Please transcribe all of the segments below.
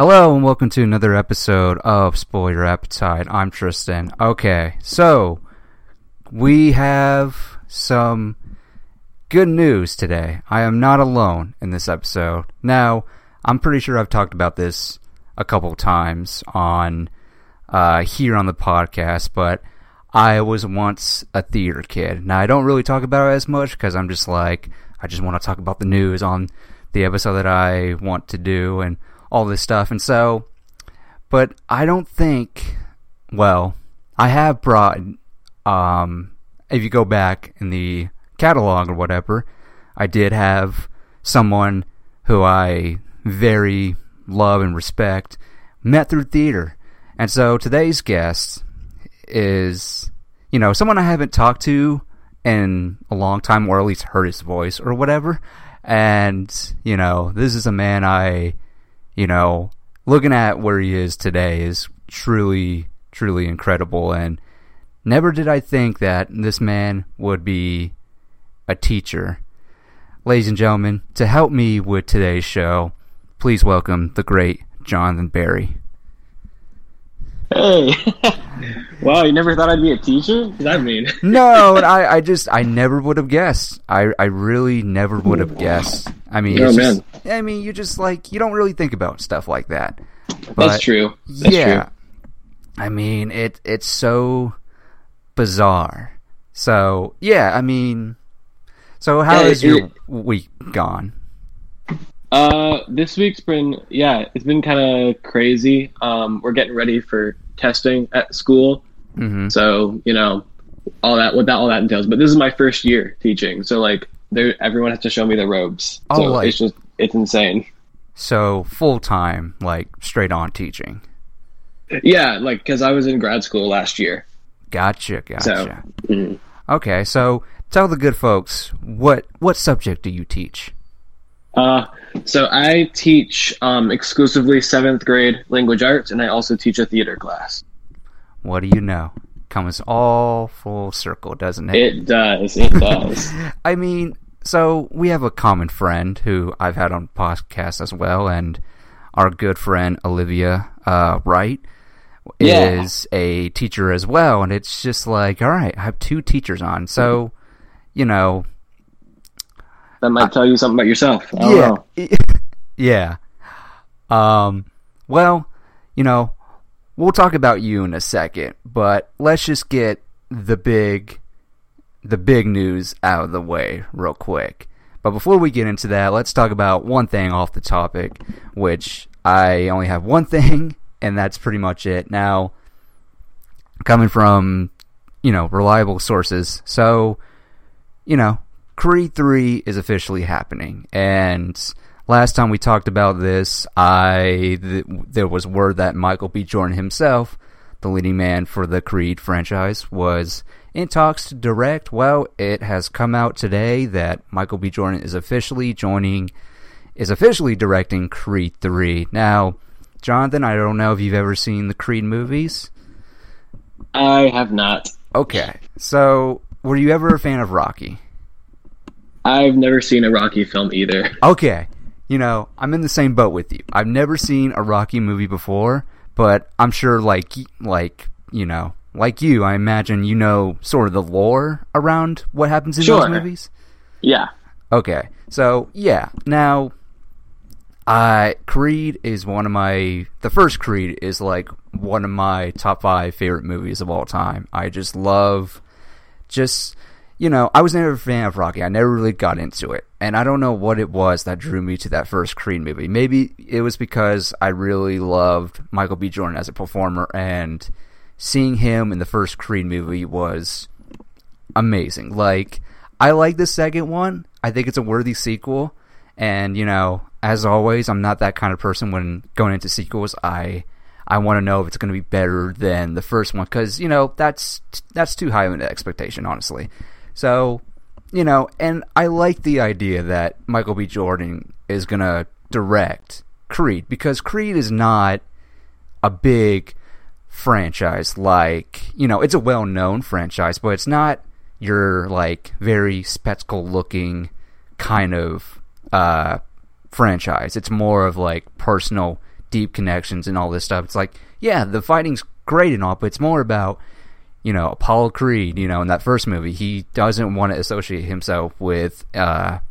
Hello and welcome to another episode of Spoiler Appetite. I'm Tristan. Okay, so we have some good news today. I am not alone in this episode. Now, I'm pretty sure I've talked about this a couple times on here on the podcast, but I was once a theater kid. Now, I don't really talk about it as much because I'm just like, I just want to talk about the news on the episode that I want to do and all this stuff, and so, but I don't think, well, I have brought, if you go back in the catalog or whatever, I did have someone who I very love and respect, met through theater, and so today's guest is, you know, someone I haven't talked to in a long time, or at least heard his voice or whatever, and, you know, this is a man I... You know, looking at where he is today is truly, truly incredible. And never did I think that this man would be a teacher. Ladies and gentlemen, to help me with today's show, please welcome the great Jonathan Berry. Hey. Wow, you never thought I'd be a teacher? What does that mean? No, I never would have guessed. I really never would have guessed. I mean, you just like, you don't really think about stuff like that. But, that's true. That's true. I mean, it's so bizarre. So, yeah, I mean, so how is your week gone? This week's been, it's been kind of crazy. We're getting ready for testing at school. Mm-hmm. So, you know, all that entails. But this is my first year teaching. So, like, everyone has to show me their robes. Oh, so like, it's insane. So, full-time, like, straight-on teaching. Yeah, like, because I was in grad school last year. Gotcha. So, mm-hmm. Okay, so tell the good folks, what subject do you teach? So I teach exclusively 7th grade language arts, and I also teach a theater class. What do you know? Comes all full circle, doesn't it? It does. I mean, so we have a common friend who I've had on podcast as well, and our good friend Olivia Wright is a teacher as well, and it's just like, all right, I have two teachers on, so, you know... That might tell you something about yourself. I don't know. Yeah. Well, you know, we'll talk about you in a second, but let's just get the big news out of the way real quick. But before we get into that, let's talk about one thing off the topic, which I only have one thing, and that's pretty much it. Now, coming from, you know, reliable sources, so, you know, Creed 3 is officially happening, and last time we talked about this, there was word that Michael B. Jordan himself, the leading man for the Creed franchise, was in talks to direct. Well, it has come out today that Michael B. Jordan is officially directing Creed 3. Now, Jonathan, I don't know if you've ever seen the Creed movies. I have not. Okay, so were you ever a fan of Rocky? I've never seen a Rocky film either. Okay. You know, I'm in the same boat with you. I've never seen a Rocky movie before, but I'm sure like you, I imagine you know sort of the lore around what happens in those movies? Yeah. Okay. So, yeah. Now, Creed is the first Creed is like one of my top 5 favorite movies of all time. I just love you know, I was never a fan of Rocky. I never really got into it. And I don't know what it was that drew me to that first Creed movie. Maybe it was because I really loved Michael B. Jordan as a performer, and seeing him in the first Creed movie was amazing. Like, I like the second one. I think it's a worthy sequel. And, you know, as always, I'm not that kind of person when going into sequels. I want to know if it's going to be better than the first one because, you know, that's too high of an expectation, honestly. So, you know, and I like the idea that Michael B. Jordan is going to direct Creed because Creed is not a big franchise like, you know, it's a well-known franchise, but it's not your, like, very spectacle-looking kind of franchise. It's more of, like, personal deep connections and all this stuff. It's like, yeah, the fighting's great and all, but it's more about, you know, Apollo Creed, you know, in that first movie, he doesn't want to associate himself with, Adonis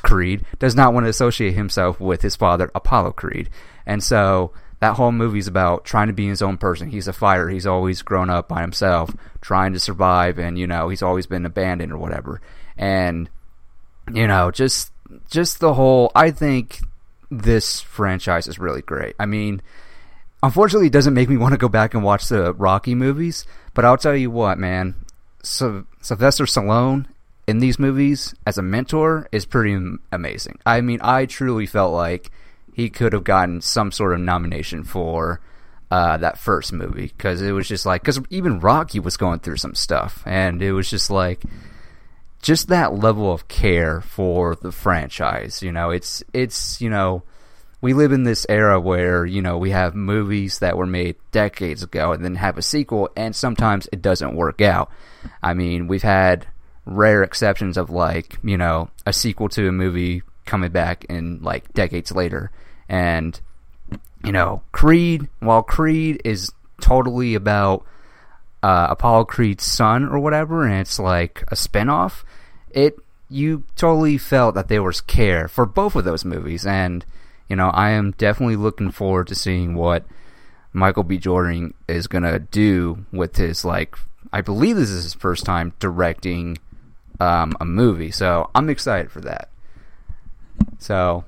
Creed does not want to associate himself with his father, Apollo Creed. And so that whole movie's about trying to be his own person. He's a fighter. He's always grown up by himself, trying to survive, and, you know, he's always been abandoned or whatever. And, you know, just the whole, I think this franchise is really great. I mean, unfortunately, it doesn't make me want to go back and watch the Rocky movies, but I'll tell you what, man, Sylvester Stallone in these movies as a mentor is pretty amazing. I mean, I truly felt like he could have gotten some sort of nomination for that first movie, because it was just like, because even Rocky was going through some stuff, and it was just like, just that level of care for the franchise. You know, it's, you know, we live in this era where, you know, we have movies that were made decades ago and then have a sequel, and sometimes it doesn't work out. I mean, we've had rare exceptions of, like, you know, a sequel to a movie coming back in, like, decades later. And, you know, Creed, while Creed is totally about Apollo Creed's son or whatever, and it's like a spinoff, you totally felt that there was care for both of those movies. And, you know, I am definitely looking forward to seeing what Michael B. Jordan is going to do with his, like, I believe this is his first time directing a movie. So I'm excited for that. So,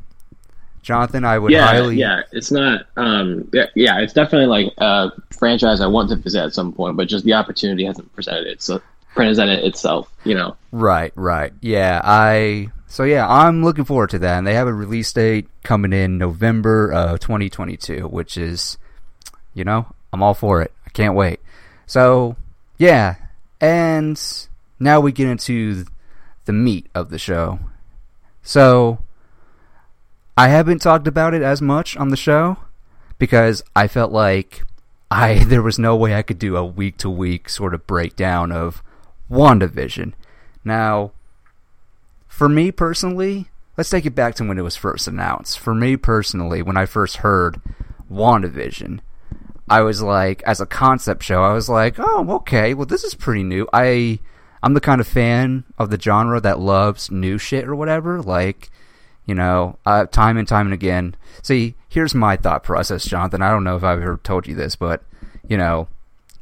Jonathan, I would highly... Yeah, it's not... yeah, it's definitely, like, a franchise I want to visit at some point, but just the opportunity hasn't presented itself, you know? Right. Yeah, So, yeah, I'm looking forward to that. And they have a release date coming in November of 2022, which is, you know, I'm all for it. I can't wait. So, yeah. And now we get into the meat of the show. So, I haven't talked about it as much on the show because I felt like there was no way I could do a week-to-week sort of breakdown of WandaVision. Now, for me personally, let's take it back to when it was first announced. For me personally, when I first heard WandaVision, I was like, as a concept show, I was like, oh, okay, well, this is pretty new. I'm the kind of fan of the genre that loves new shit or whatever, like, you know, time and again. See, here's my thought process, Jonathan. I don't know if I've ever told you this, but, you know,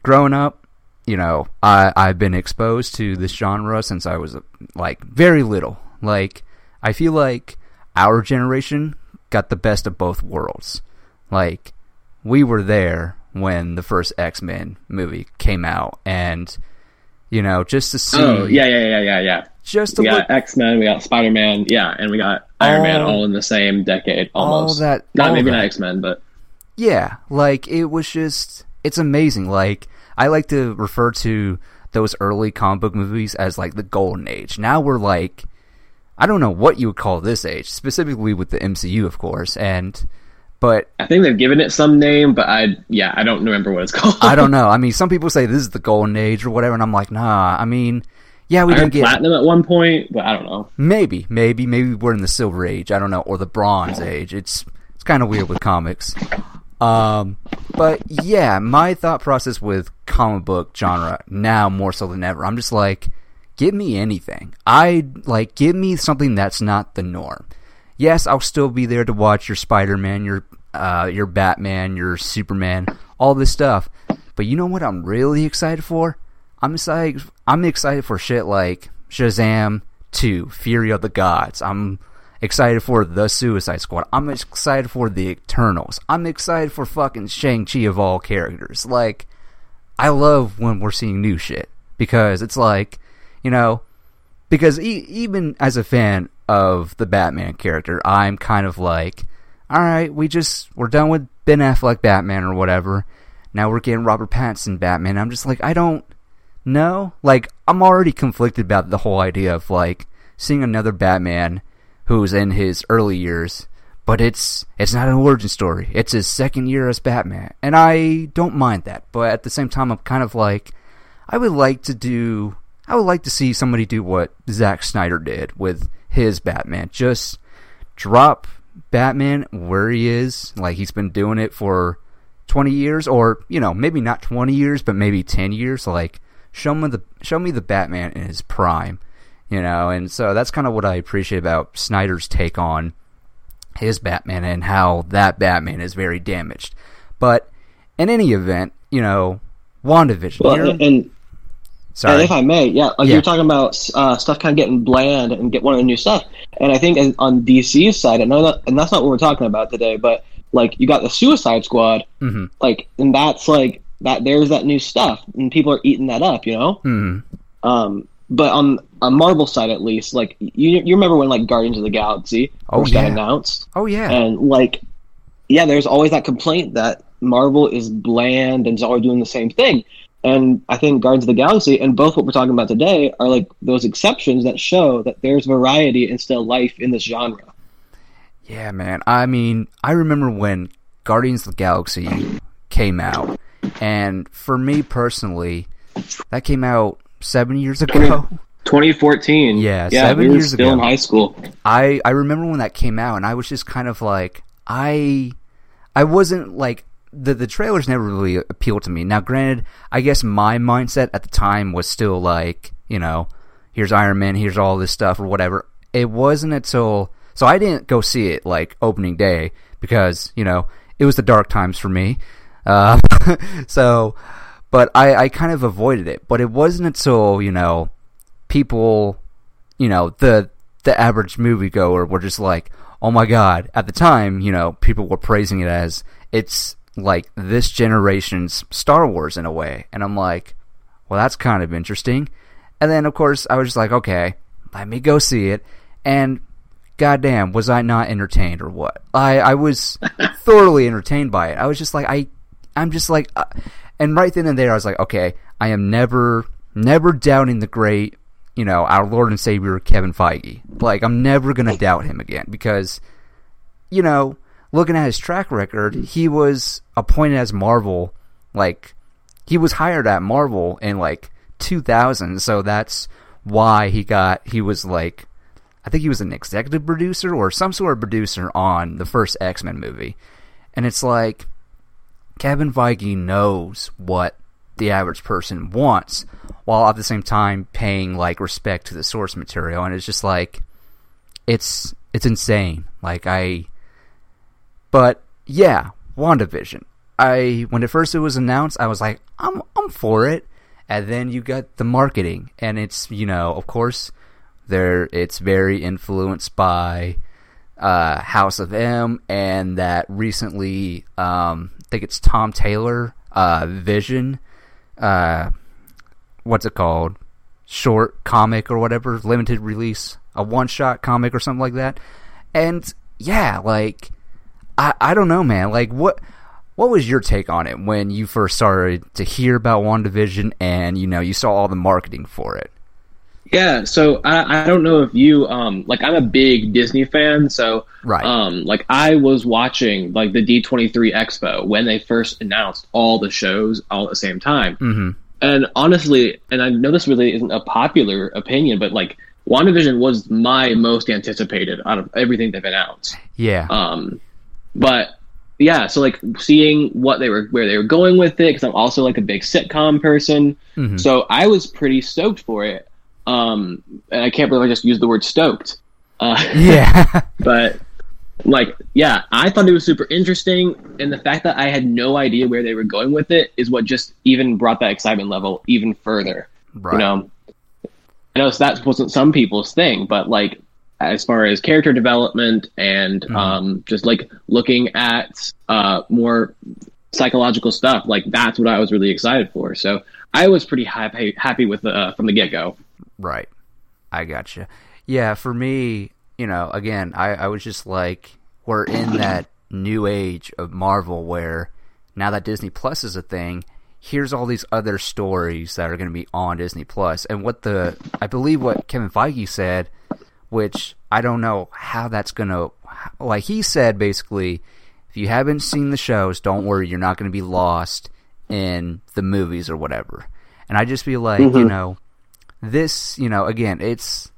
growing up, you know, I've been exposed to this genre since I was, like, very little. Like, I feel like our generation got the best of both worlds. Like, we were there when the first X-Men movie came out, and, you know, just to see... Oh, yeah. Just to got X-Men, we got Spider-Man, yeah, and we got Iron Man all in the same decade, almost. Not X-Men, but... Yeah, like, it was just... It's amazing, like... I like to refer to those early comic book movies as, like, the golden age. Now we're, like, I don't know what you would call this age, specifically with the MCU, of course, but... I think they've given it some name, but I don't remember what it's called. I don't know. I mean, some people say this is the golden age or whatever, and I'm like, nah, I mean, yeah, we didn't get... platinum at one point, but I don't know. Maybe we're in the silver age, I don't know, or the bronze age. It's kind of weird with comics. But yeah, my thought process with comic book genre now more so than ever, I'm just like, give me anything. Give me something that's not the norm. Yes, I'll still be there to watch your Spider-Man, your Batman, your Superman, all this stuff. But you know what I'm really excited for? I'm excited for shit like Shazam 2, Fury of the Gods. I'm excited for the Suicide Squad. I'm excited for the Eternals. I'm excited for fucking Shang-Chi of all characters. Like, I love when we're seeing new shit because it's like, you know, because even as a fan of the Batman character, I'm kind of like, all right, we're done with Ben Affleck Batman or whatever. Now we're getting Robert Pattinson Batman. I'm just like, I don't know. Like, I'm already conflicted about the whole idea of, like, seeing another Batman who's in his early years, but it's not an origin story. It's his second year as Batman, and I don't mind that. But at the same time, I'm kind of like, I would like to see somebody do what Zack Snyder did with his Batman. Just drop Batman where he is. Like, he's been doing it for 20 years, or, you know, maybe not 20 years, but maybe 10 years. Like, show me the Batman in his prime, you know? And so that's kind of what I appreciate about Snyder's take on his Batman and how that Batman is very damaged. But in any event, you know, WandaVision. Well, and if I may, you were talking about stuff kind of getting bland and get one of the new stuff. And I think on DC's side, and that's not what we're talking about today, but like, you got the Suicide Squad, mm-hmm. like, and that's like that. There's that new stuff, and people are eating that up, you know. Mm-hmm. But on Marvel side, at least, like, you remember when like Guardians of the Galaxy first got announced? Oh yeah, and like, yeah, there's always that complaint that Marvel is bland and is always doing the same thing. And I think Guardians of the Galaxy and both what we're talking about today are like those exceptions that show that there's variety and still life in this genre. Yeah, man. I mean, I remember when Guardians of the Galaxy came out, and for me personally, that came out 7 years ago. 2014. Yeah, 7 years ago. We were still in high school. I remember when that came out, and I was just kind of like, I wasn't like, the trailers never really appealed to me. Now, granted, I guess my mindset at the time was still like, you know, here's Iron Man, here's all this stuff or whatever. It wasn't until... So I didn't go see it, like, opening day because, you know, it was the dark times for me. But I kind of avoided it. But it wasn't until, you know, people, you know, the average moviegoer were just like, oh my God. At the time, you know, people were praising it as, it's like this generation's Star Wars in a way. And I'm like, well, that's kind of interesting. And then, of course, I was just like, okay, let me go see it. And... goddamn, was I not entertained or what? I was thoroughly entertained by it. I was just like, I'm just like, and right then and there, I was like, okay, I am never doubting the great, you know, our Lord and Savior, Kevin Feige. Like, I'm never going to doubt him again because, you know, looking at his track record, he was appointed as Marvel, like, he was hired at Marvel in, like, 2000, so that's why he was I think he was an executive producer or some sort of producer on the first X-Men movie. And it's like, Kevin Feige knows what the average person wants while at the same time paying, like, respect to the source material. And it's just like, it's insane. Like, but yeah, WandaVision. When at first it was announced, I was like, I'm for it. And then you got the marketing and it's, you know, of course, it's very influenced by House of M and that recently, I think it's Tom Taylor, Vision, what's it called? Short comic or whatever, limited release, a one-shot comic or something like that. And yeah, like, I don't know, man. Like, what was your take on it when you first started to hear about WandaVision and, you know, you saw all the marketing for it? Yeah, so I don't know if you, like, I'm a big Disney fan, so, right. Like, I was watching, like, the D23 Expo when they first announced all the shows all at the same time. Mm-hmm. And honestly, and I know this really isn't a popular opinion, but, like, WandaVision was my most anticipated out of everything they've announced. Yeah. But, yeah, so, like, seeing where they were going with it, because I'm also, like, a big sitcom person, mm-hmm. so I was pretty stoked for it. And I can't believe I just used the word stoked. Yeah. But, like, yeah, I thought it was super interesting, and the fact that I had no idea where they were going with it is what just even brought that excitement level even further. Right. You know? I know that wasn't some people's thing, but, like, as far as character development and just, like, looking at more psychological stuff, like, that's what I was really excited for. So I was pretty happy with from the get-go. Right. I gotcha. Yeah, for me, you know, again, I was just like, we're in that new age of Marvel where now that Disney Plus is a thing, here's all these other stories that are going to be on Disney Plus. And I believe what Kevin Feige said, which I don't know how that's going to, like he said basically, if you haven't seen the shows, don't worry, you're not going to be lost in the movies or whatever. And I just feel like, mm-hmm. you know, this, you know, again, it's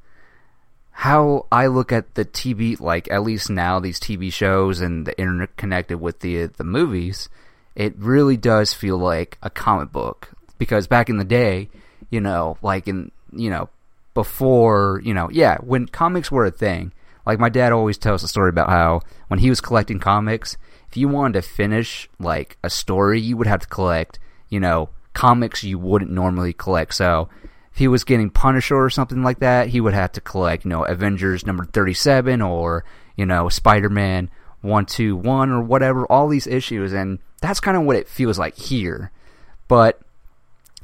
how I look at the TV, like at least now these TV shows and the interconnected with the movies, it really does feel like a comic book. Because back in the day, you know, like in, you know, before, you know, yeah, when comics were a thing, like my dad always tells a story about how when he was collecting comics, if you wanted to finish like a story, you would have to collect, you know, comics you wouldn't normally collect. So if he was getting Punisher or something like that, he would have to collect, you know, Avengers number 37 or, you know, Spider-Man 121 or whatever, all these issues. And that's kind of what it feels like here. But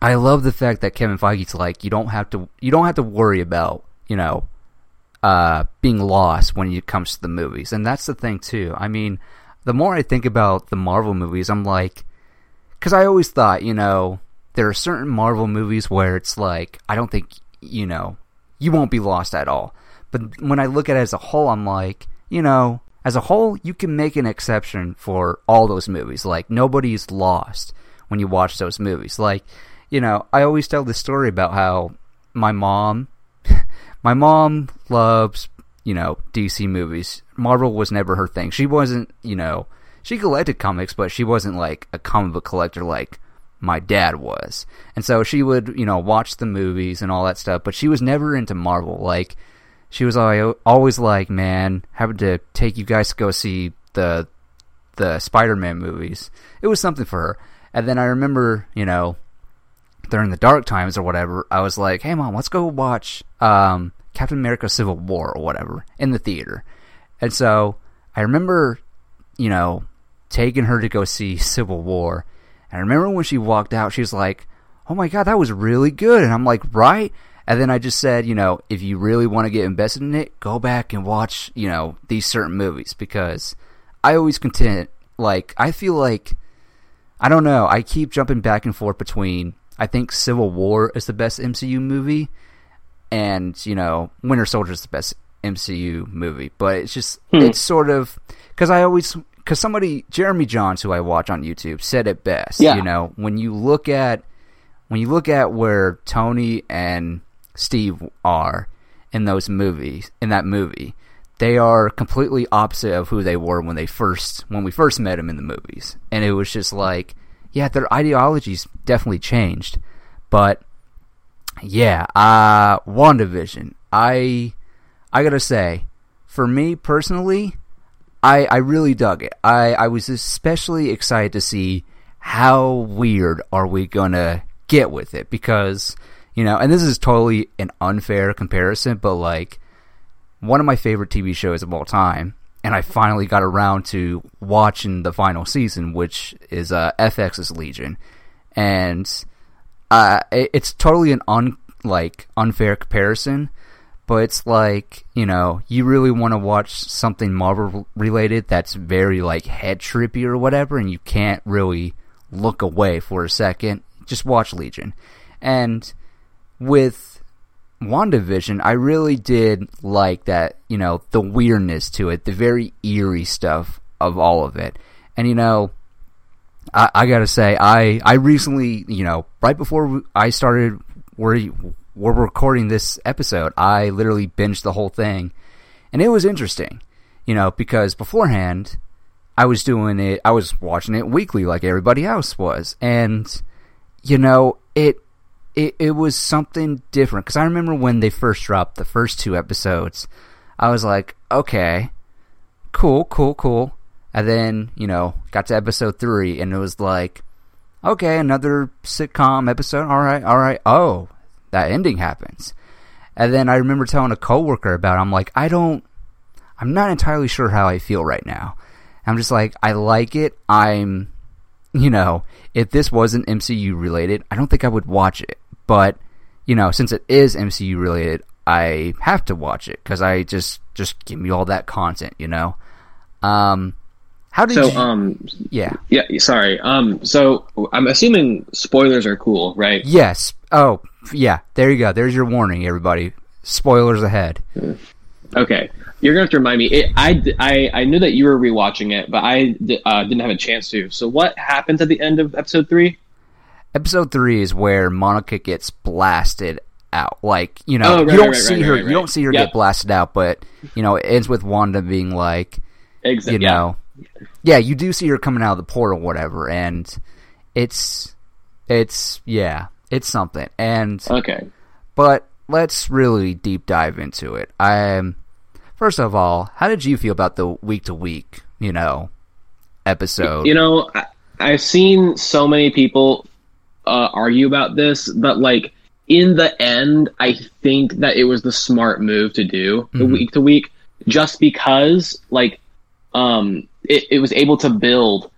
I love the fact that Kevin Feige's like, you don't have to worry about, you know, being lost when it comes to the movies. And that's the thing too. I mean, the more I think about the Marvel movies, I'm like, because I always thought, you know, there are certain Marvel movies where it's like, I don't think, you know, you won't be lost at all. But when I look at it as a whole, I'm like, you know, as a whole, you can make an exception for all those movies. Like, nobody's lost when you watch those movies. Like, you know, I always tell this story about how my mom loves, you know, DC movies. Marvel was never her thing. She wasn't, you know, she collected comics, but she wasn't like a comic book collector like my dad was. And so she would, you know, watch the movies and all that stuff, but she was never into Marvel. Like, she was always like, man, having to take you guys to go see the Spider-Man movies. It was something for her. And then I remember, you know, during the dark times or whatever, I was like, hey, Mom, let's go watch Captain America Civil War or whatever in the theater. And so I remember, you know, taking her to go see Civil War. And I remember when she walked out, she was like, oh my God, that was really good. And I'm like, right? And then I just said, you know, if you really want to get invested in it, go back and watch, you know, these certain movies. Because I always contend, like, I feel like, I don't know, I keep jumping back and forth between, I think Civil War is the best MCU movie, and, you know, Winter Soldier is the best MCU movie. But it's just, it's sort of, because somebody, Jeremy Johns, who I watch on YouTube, said it best. Yeah. You know, when you look at where Tony and Steve are in those movies, in that movie, they are completely opposite of who they were when we first met them in the movies. And it was just like, yeah, their ideologies definitely changed. But yeah, WandaVision. I gotta say, for me personally, I really dug it. I was especially excited to see how weird are we gonna get with it, because, you know, and this is totally an unfair comparison, but like, one of my favorite TV shows of all time, and I finally got around to watching the final season, which is FX's Legion. And it's totally an unfair comparison, but it's like, you know, you really want to watch something Marvel-related that's very, like, head-trippy or whatever, and you can't really look away for a second. Just watch Legion. And with WandaVision, I really did like that, you know, the weirdness to it, the very eerie stuff of all of it. And, you know, I gotta say, I recently, you know, right before I started, we're recording this episode, I literally binged the whole thing, and it was interesting, you know, because beforehand, I was watching it weekly like everybody else was, and, you know, It was something different, because I remember when they first dropped the first two episodes, I was like, okay, cool. And then, you know, got to episode 3, and it was like, okay, another sitcom episode, all right, oh, that ending happens. And then I remember telling a coworker about it. I'm like, I'm not entirely sure how I feel right now. I'm just like, I like it, you know, if this wasn't MCU related, I don't think I would watch it. But, you know, since it is MCU related, I have to watch it, because I just give me all that content, you know. So I'm assuming spoilers are cool, right? Yes. Oh, yeah. There you go. There's your warning, everybody. Spoilers ahead. Okay. You're going to have to remind me. I knew that you were rewatching it, but I didn't have a chance to. So what happens at the end of episode 3? Episode 3 is where Monica gets blasted out. Like, you know, you don't see her get blasted out, but, you know, it ends with Wanda being like, exactly. You know, yeah, you do see her coming out of the portal, whatever, and it's something. And okay, but let's really deep dive into it. First of all, how did you feel about the week to week, you know, episode? You know, I've seen so many people argue about this, but like in the end, I think that it was the smart move to do the week to week, just because like it was able to build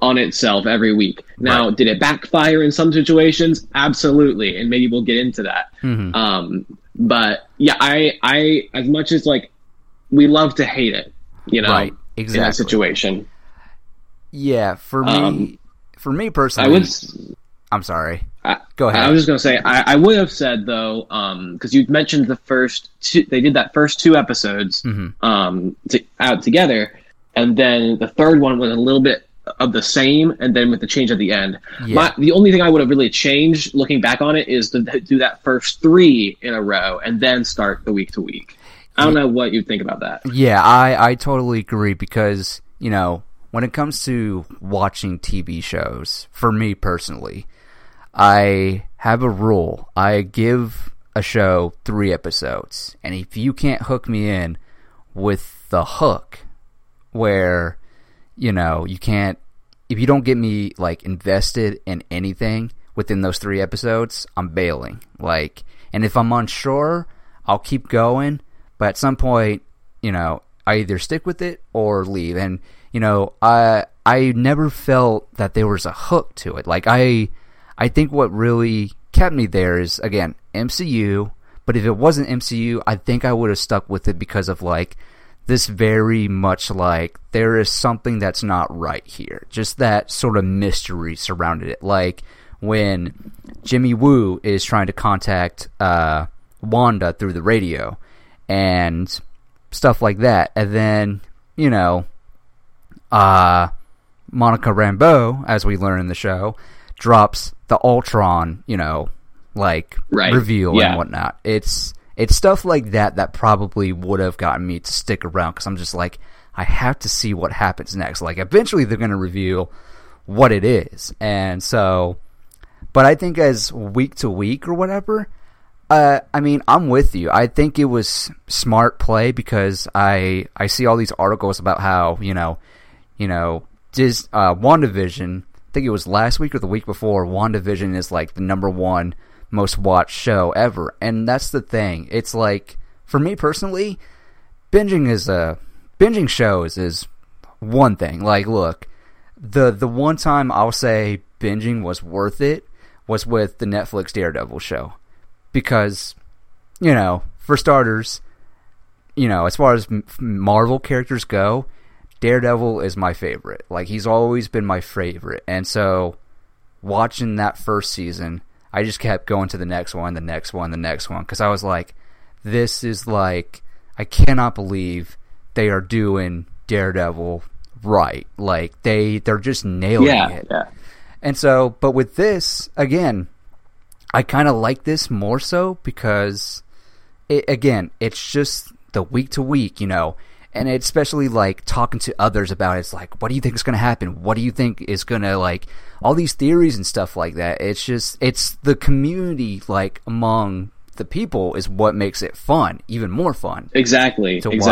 on itself every week. Now, right. Did it backfire in some situations? Absolutely, and maybe we'll get into that. Mm-hmm. But yeah, I as much as like we love to hate it, you know, right. Exactly. In that situation. Yeah, for me personally, go ahead. I was just gonna say I would have said though, because you mentioned the first two, they did that first two episodes out together, and then the third one was a little bit of the same, and then with the change at the end. Yeah. The only thing I would have really changed, looking back on it, is to do that first three in a row and then start the week to week. I don't know what you think about that. Yeah, I totally agree, because you know, when it comes to watching TV shows, for me personally, I have a rule. I give a show 3 episodes, and if you can't hook me in with the hook where, you know, you can't, if you don't get me like invested in anything within those 3 episodes, I'm bailing. Like, and if I'm unsure, I'll keep going, but at some point, you know, I either stick with it or leave. And you know, I never felt that there was a hook to it. Like I think what really kept me there is, again, MCU. But if it wasn't MCU, I think I would have stuck with it because of like this very much like there is something that's not right here. Just that sort of mystery surrounded it. Like when Jimmy Woo is trying to contact Wanda through the radio and stuff like that. And then, you know, Monica Rambeau, as we learn in the show, drops the Ultron, you know, like right. reveal yeah. and whatnot. It's stuff like that that probably would have gotten me to stick around, because I'm just like, I have to see what happens next. Like, eventually they're going to reveal what it is. And so, but I think as week to week or whatever, I mean, I'm with you. I think it was smart play, because I see all these articles about how, you know, WandaVision, I think it was last week or the week before, WandaVision is like the #1 most watched show ever. And that's the thing. It's like, for me personally, binging shows is one thing. Like, look, the one time I'll say binging was worth it was with the Netflix Daredevil show, because, you know, for starters, you know, as far as Marvel characters go, Daredevil is my favorite. Like, he's always been my favorite. And so watching that first season, I just kept going to the next one, because I was like, this is like, I cannot believe they are doing Daredevil right. Like, they're just nailing it. Yeah. And so, but with this, again, I kind of like this more so because, it's just the week to week, you know. And especially, like, talking to others about it, it's like, what do you think is going to happen? What do you think is going to, like, all these theories and stuff like that. It's just, it's the community, like, among the people is what makes it fun, even more fun. Exactly. And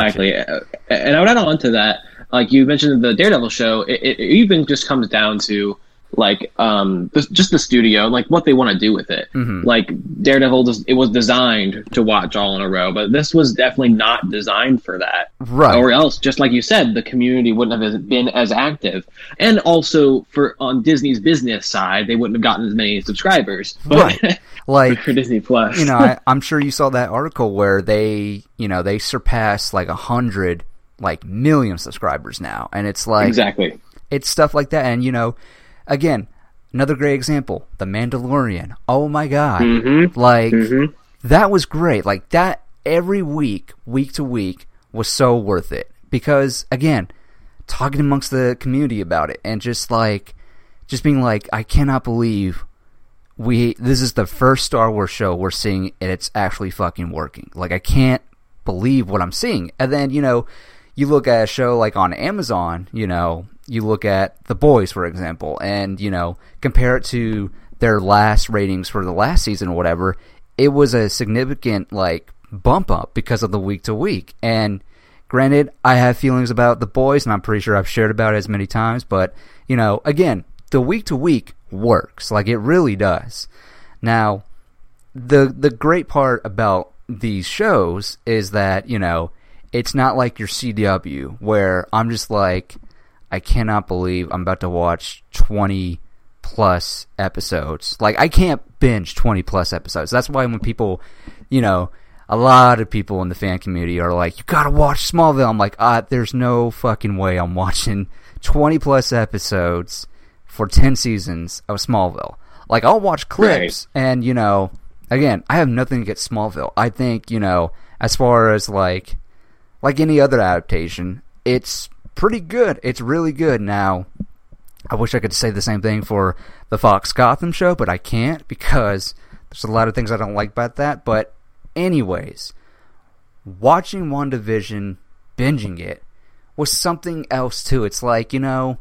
I would add on to that, like, you mentioned the Daredevil show, it even just comes down to, like, just the studio, like, what they want to do with it. Mm-hmm. Like, Daredevil, it was designed to watch all in a row, but this was definitely not designed for that. Right. Or else, just like you said, the community wouldn't have been as active. And also, on Disney's business side, they wouldn't have gotten as many subscribers. But, right. Like, for Disney Plus. You know, I'm sure you saw that article where they, you know, they surpassed, like, 100, like, million subscribers now. And it's like... Exactly. It's stuff like that. And, you know... Again, another great example, The Mandalorian. Oh my god. Mm-hmm. Like, that was great. Like, that every week to week, was so worth it. Because, again, talking amongst the community about it and just being like, I cannot believe this is the first Star Wars show we're seeing, and it's actually fucking working. Like, I can't believe what I'm seeing. And then, you know, you look at a show like on Amazon, you know, you look at The Boys, for example, and, you know, compare it to their last ratings for the last season or whatever, it was a significant, like, bump up because of the week to week. And granted, I have feelings about The Boys, and I'm pretty sure I've shared about it as many times, but, you know, again, the week to week works. Like, it really does. Now, the great part about these shows is that, you know, it's not like your CW, where I'm just like, I cannot believe I'm about to watch 20-plus episodes. Like, I can't binge 20-plus episodes. That's why when people, you know, a lot of people in the fan community are like, you gotta watch Smallville. I'm like, there's no fucking way I'm watching 20-plus episodes for 10 seasons of Smallville. Like, I'll watch clips, right. And, you know, again, I have nothing against Smallville. I think, you know, as far as, like any other adaptation, it's pretty good. It's really good. Now, I wish I could say the same thing for the Fox Gotham show, but I can't because there's a lot of things I don't like about that. But anyways, watching WandaVision, binging it, was something else too. It's like, you know,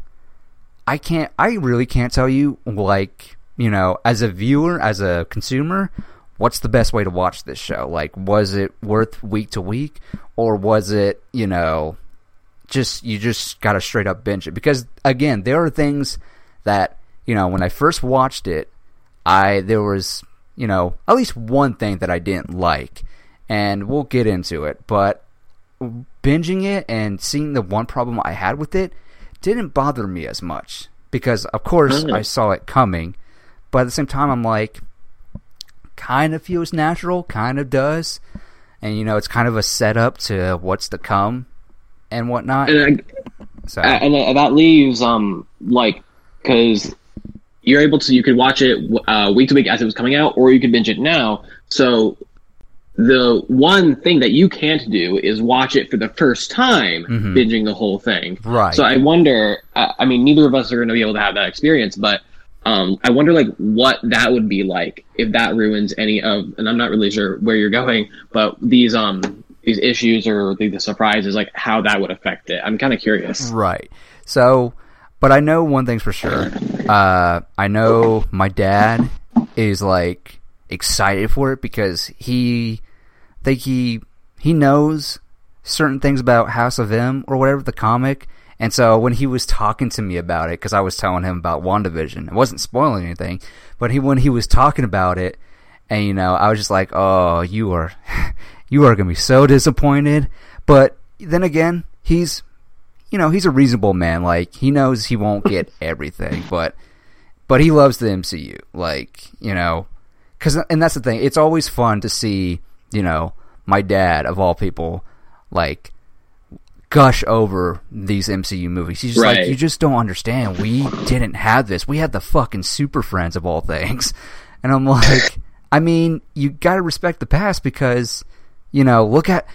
I really can't tell you, like, you know, as a viewer, as a consumer, what's the best way to watch this show? Like, was it worth week to week, or was it, you know, you just gotta straight up binge it? Because again, there are things that, you know, when I first watched it, there was, you know, at least one thing that I didn't like, and we'll get into it, but binging it and seeing the one problem I had with it didn't bother me as much, because of course I saw it coming, but at the same time I'm like, kind of feels natural, kind of does, and, you know, it's kind of a setup to what's to come and whatnot. And that leaves, like, because you're able to, you could watch it week to week as it was coming out, or you could binge it now. So the one thing that you can't do is watch it for the first time, binging the whole thing. Right. So I wonder, I mean, neither of us are going to be able to have that experience, but I wonder, like, what that would be like if that ruins any of, and I'm not really sure where you're going, but these issues or the surprises, like, how that would affect it. I'm kind of curious. Right. So, but I know one thing's for sure. I know my dad is, like, excited for it because he knows certain things about House of M or whatever, the comic. And so when he was talking to me about it, because I was telling him about WandaVision, it wasn't spoiling anything, but when he was talking about it, and, you know, I was just like, oh, you are going to be so disappointed. But then again, he's a reasonable man. Like, he knows he won't get everything, but he loves the MCU. Like, you know, and that's the thing. It's always fun to see, you know, my dad, of all people, like, gush over these MCU movies. He's just right. Like, you just don't understand. We didn't have this. We had the fucking Super Friends, of all things. And I'm like, I mean, you gotta respect the past because, you know, look at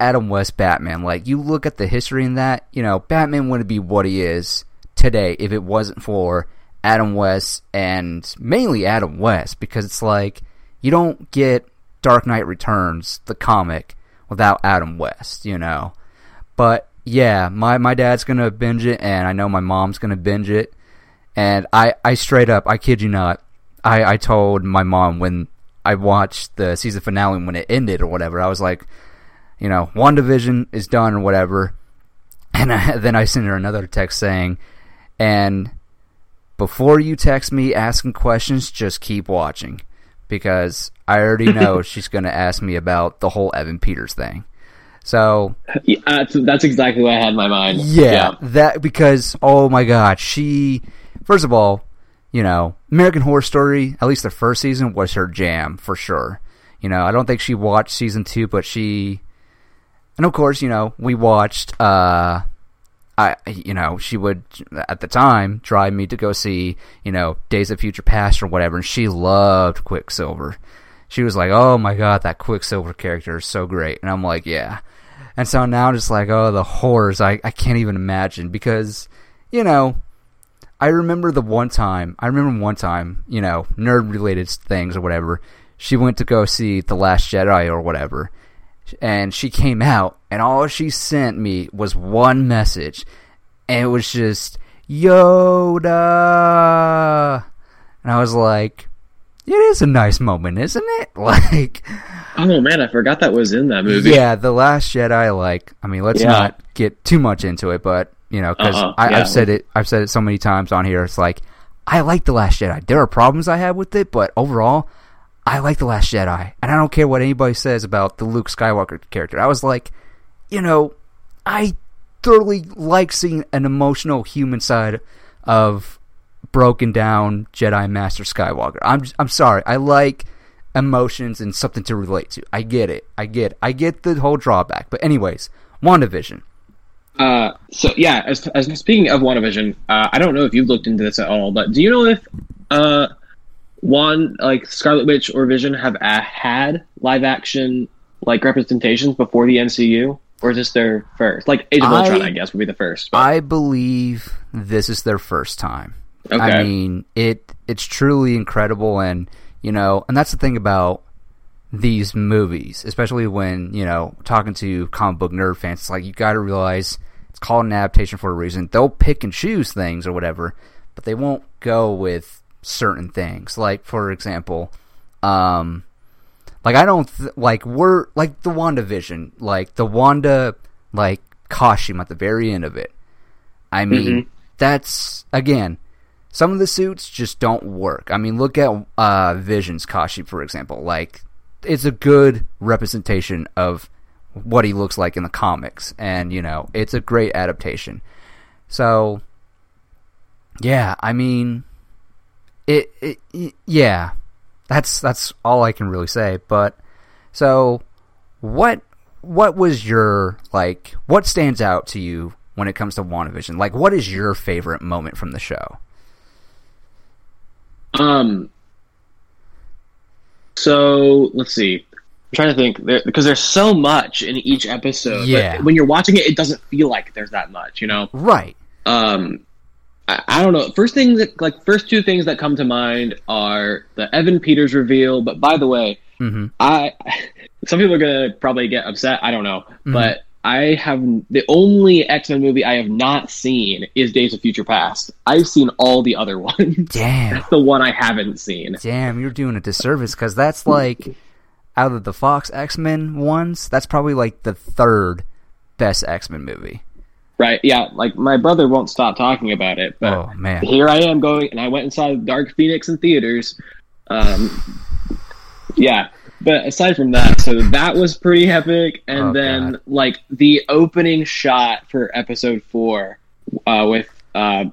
Adam West Batman. Like, you look at the history in that, you know, Batman wouldn't be what he is today if it wasn't for Adam West, and mainly Adam West, because it's like, you don't get Dark Knight Returns, the comic, without Adam West, you know. But yeah, my dad's going to binge it, and I know my mom's going to binge it. And I straight up, I kid you not, I told my mom when I watched the season finale when it ended or whatever, I was like, you know, WandaVision is done or whatever. And then I sent her another text saying, and before you text me asking questions, just keep watching, because I already know she's going to ask me about the whole Evan Peters thing. So that's exactly what I had in my mind. Yeah, that, because, oh my God, she, first of all, you know, American Horror Story, at least the first season, was her jam for sure. You know, I don't think she watched season 2, but she, and of course, you know, we watched, you know, she would, at the time, drive me to go see, you know, Days of Future Past or whatever, and she loved Quicksilver. She was like, oh my God, that Quicksilver character is so great. And I'm like, yeah. And so now I'm just like, oh, the horrors, I can't even imagine, because, you know, I remember one time, you know, nerd-related things or whatever, she went to go see The Last Jedi or whatever, and she came out, and all she sent me was one message, and it was just, Yoda! And I was like, it is a nice moment, isn't it? Like, oh man, I forgot that was in that movie. Yeah, The Last Jedi. Like, I mean, let's not get too much into it, but you know, because I've said it so many times on here. It's like, I like The Last Jedi. There are problems I have with it, but overall, I like The Last Jedi, and I don't care what anybody says about the Luke Skywalker character. I was like, you know, I thoroughly like seeing an emotional human side of broken down Jedi Master Skywalker. I'm sorry. I like emotions and something to relate to. I get it. I get the whole drawback. But anyways, WandaVision. So, speaking of WandaVision, I don't know if you've looked into this at all, but do you know if Scarlet Witch or Vision have had live action like representations before the MCU? Or is this their first? Like Age of Ultron, I guess, would be the first. But I believe this is their first time. Okay. I mean, it's truly incredible, and you know, and that's the thing about these movies, especially when, you know, talking to comic book nerd fans, it's like, you got to realize it's called an adaptation for a reason. They'll pick and choose things or whatever, but they won't go with certain things. Like, for example, the WandaVision, like the Wanda like costume at the very end of it. I mean, that's again. Some of the suits just don't work. I mean, look at Vision's costume, for example. Like, it's a good representation of what he looks like in the comics. And, you know, it's a great adaptation. So, yeah, I mean, that's all I can really say. But, so, what was your, like, what stands out to you when it comes to WandaVision? Like, what is your favorite moment from the show? So let's see. I'm trying to think because there's so much in each episode. Yeah. But when you're watching it, it doesn't feel like there's that much, you know? Right. I don't know. First two things that come to mind are the Evan Peters reveal. But by the way, some people are gonna probably get upset. I don't know, but I have the only X-Men movie I have not seen is Days of Future Past. I've seen all the other ones. Damn. That's the one I haven't seen. Damn, you're doing a disservice because that's like, out of the Fox X-Men ones, that's probably like the third best X-Men movie. Right, yeah, like my brother won't stop talking about it, but oh, man. Here I am going, and I went and saw Dark Phoenix in theaters. Yeah. But aside from that, so that was pretty epic. And then, God. Like, the opening shot for episode 4 with, gosh,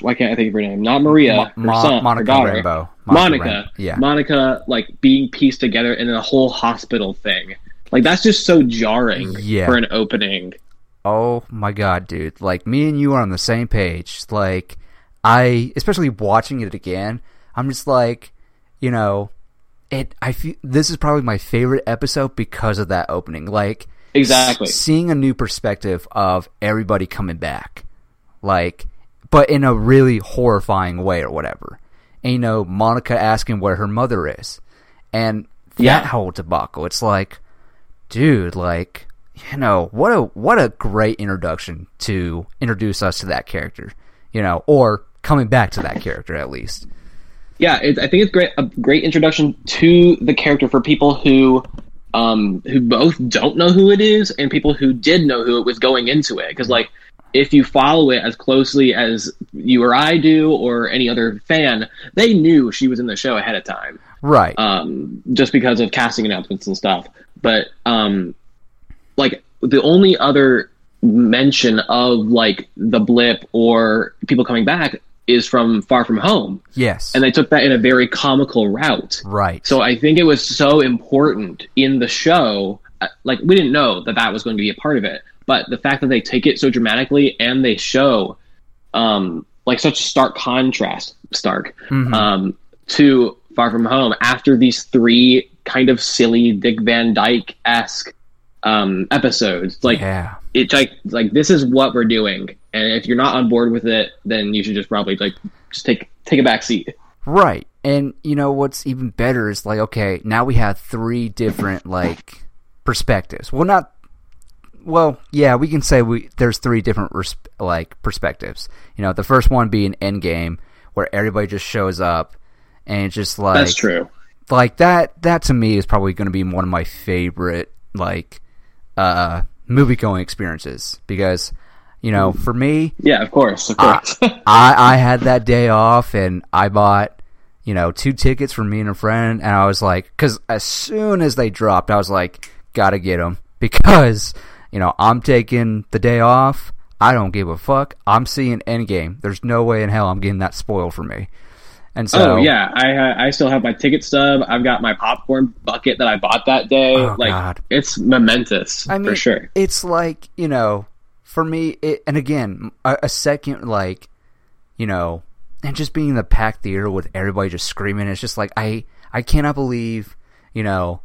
why can't I think of her name? Not Maria, her son, Monica Rambeau. Monica, like, being pieced together in a whole hospital thing. Like, that's just so jarring for an opening. Oh, my God, dude. Like, me and you are on the same page. Like, especially watching it again, I'm just like, you know... I feel this is probably my favorite episode because of that opening. Like, exactly seeing a new perspective of everybody coming back, like, but in a really horrifying way or whatever. And you know, Monica asking where her mother is, and that whole debacle. It's like, dude, like, you know, what a great introduction to introduce us to that character, you know, or coming back to that character at least. Yeah, I think it's a great introduction to the character for people who both don't know who it is and people who did know who it was going into it. Because, like, if you follow it as closely as you or I do or any other fan, they knew she was in the show ahead of time. Right. Just because of casting announcements and stuff. But, like, the only other mention of, like, the blip or people coming back is from Far From Home. Yes. And they took that in a very comical route. Right. So I think it was so important in the show. Like, we didn't know that was going to be a part of it. But the fact that they take it so dramatically and they show, like, such stark contrast, to Far From Home after these 3 kind of silly Dick Van Dyke-esque episodes. Like, it's like, this is what we're doing. And if you're not on board with it, then you should just probably just take a back seat. Right. And you know what's even better is okay, now we have three different perspectives. We can say there's three different perspectives. The first one being Endgame, where everybody just shows up and it's just that's true. That to me is probably going to be one of my favorite movie going experiences, because for me, yeah, of course. I had that day off and I bought 2 tickets for me and a friend, and I was because as soon as they dropped, I was gotta get them, because I'm taking the day off. I don't give a fuck. I'm seeing Endgame. There's no way in hell I'm getting that spoiled for me. And so, I still have my ticket stub. I've got my popcorn bucket that I bought that day. God. It's momentous, for sure. It's for me, and again, a second, and just being in the packed theater with everybody just screaming, it's just I cannot believe, and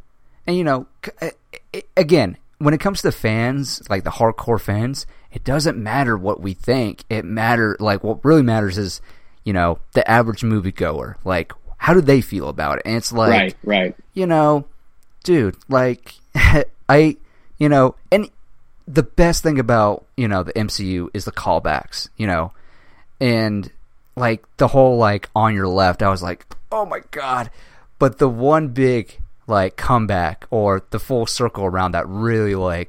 again, when it comes to the fans, the hardcore fans, it doesn't matter what we think. It matter what really matters is, the average moviegoer, how do they feel about it? And it's right. And the best thing about, the MCU is the callbacks, and the whole, on your left, I was oh my God. But the one big, comeback or the full circle around that really,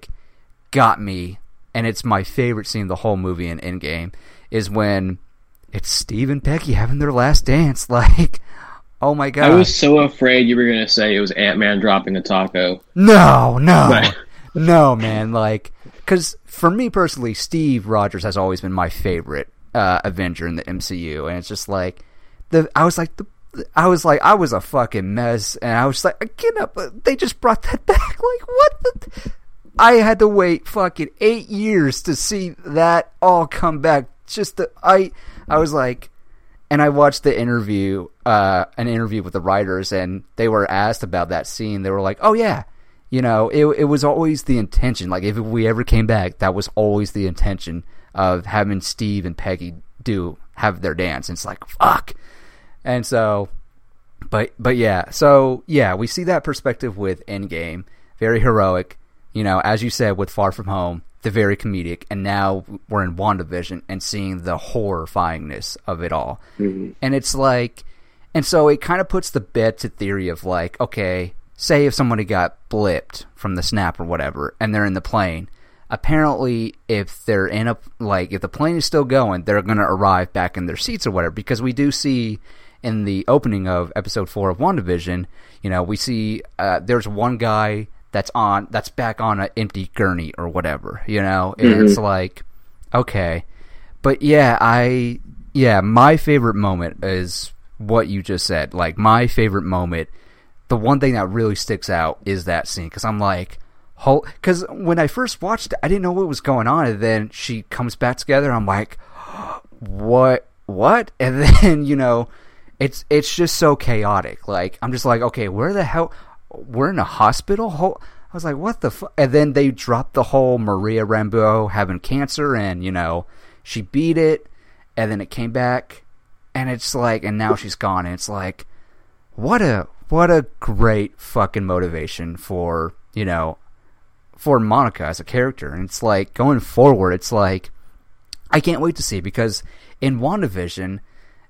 got me. And it's my favorite scene of the whole movie in Endgame is when it's Steve and Peggy having their last dance. Oh my God! I was so afraid you were gonna say it was Ant-Man dropping a taco. No, man. Because for me personally, Steve Rogers has always been my favorite Avenger in the MCU, and it's just I was a fucking mess, and I was get up. They just brought that back. I had to wait fucking 8 years to see that all come back. I was and I watched the interview, an interview with the writers, and they were asked about that scene. They were oh yeah, it was always the intention. If we ever came back, that was always the intention of having Steve and Peggy have their dance. And it's fuck. And so, but yeah, we see that perspective with Endgame, very heroic, as you said with Far From Home. The very comedic, and now we're in WandaVision and seeing the horrifyingness of it all. Mm-hmm. And it's and so it kind of puts the bed to theory of okay, say if somebody got blipped from the snap or whatever, and they're in the plane, apparently if they're in a, if the plane is still going, they're going to arrive back in their seats or whatever, because we do see in the opening of episode 4 of WandaVision, we see there's one guy that's back on an empty gurney or whatever, and mm-hmm. It's okay. But yeah, my favorite moment is what you just said. My favorite moment, the one thing that really sticks out is that scene. Cause I'm cause when I first watched it, I didn't know what was going on. And then she comes back together. And I'm what? And then, it's just so chaotic. I'm just okay, where the hell? We're in a hospital? I was what the fuck? And then they dropped the whole Monica Rambeau having cancer, and, she beat it, and then it came back, and it's and now she's gone, and it's what a great fucking motivation for, for Monica as a character. And it's going forward, it's I can't wait to see, because in WandaVision,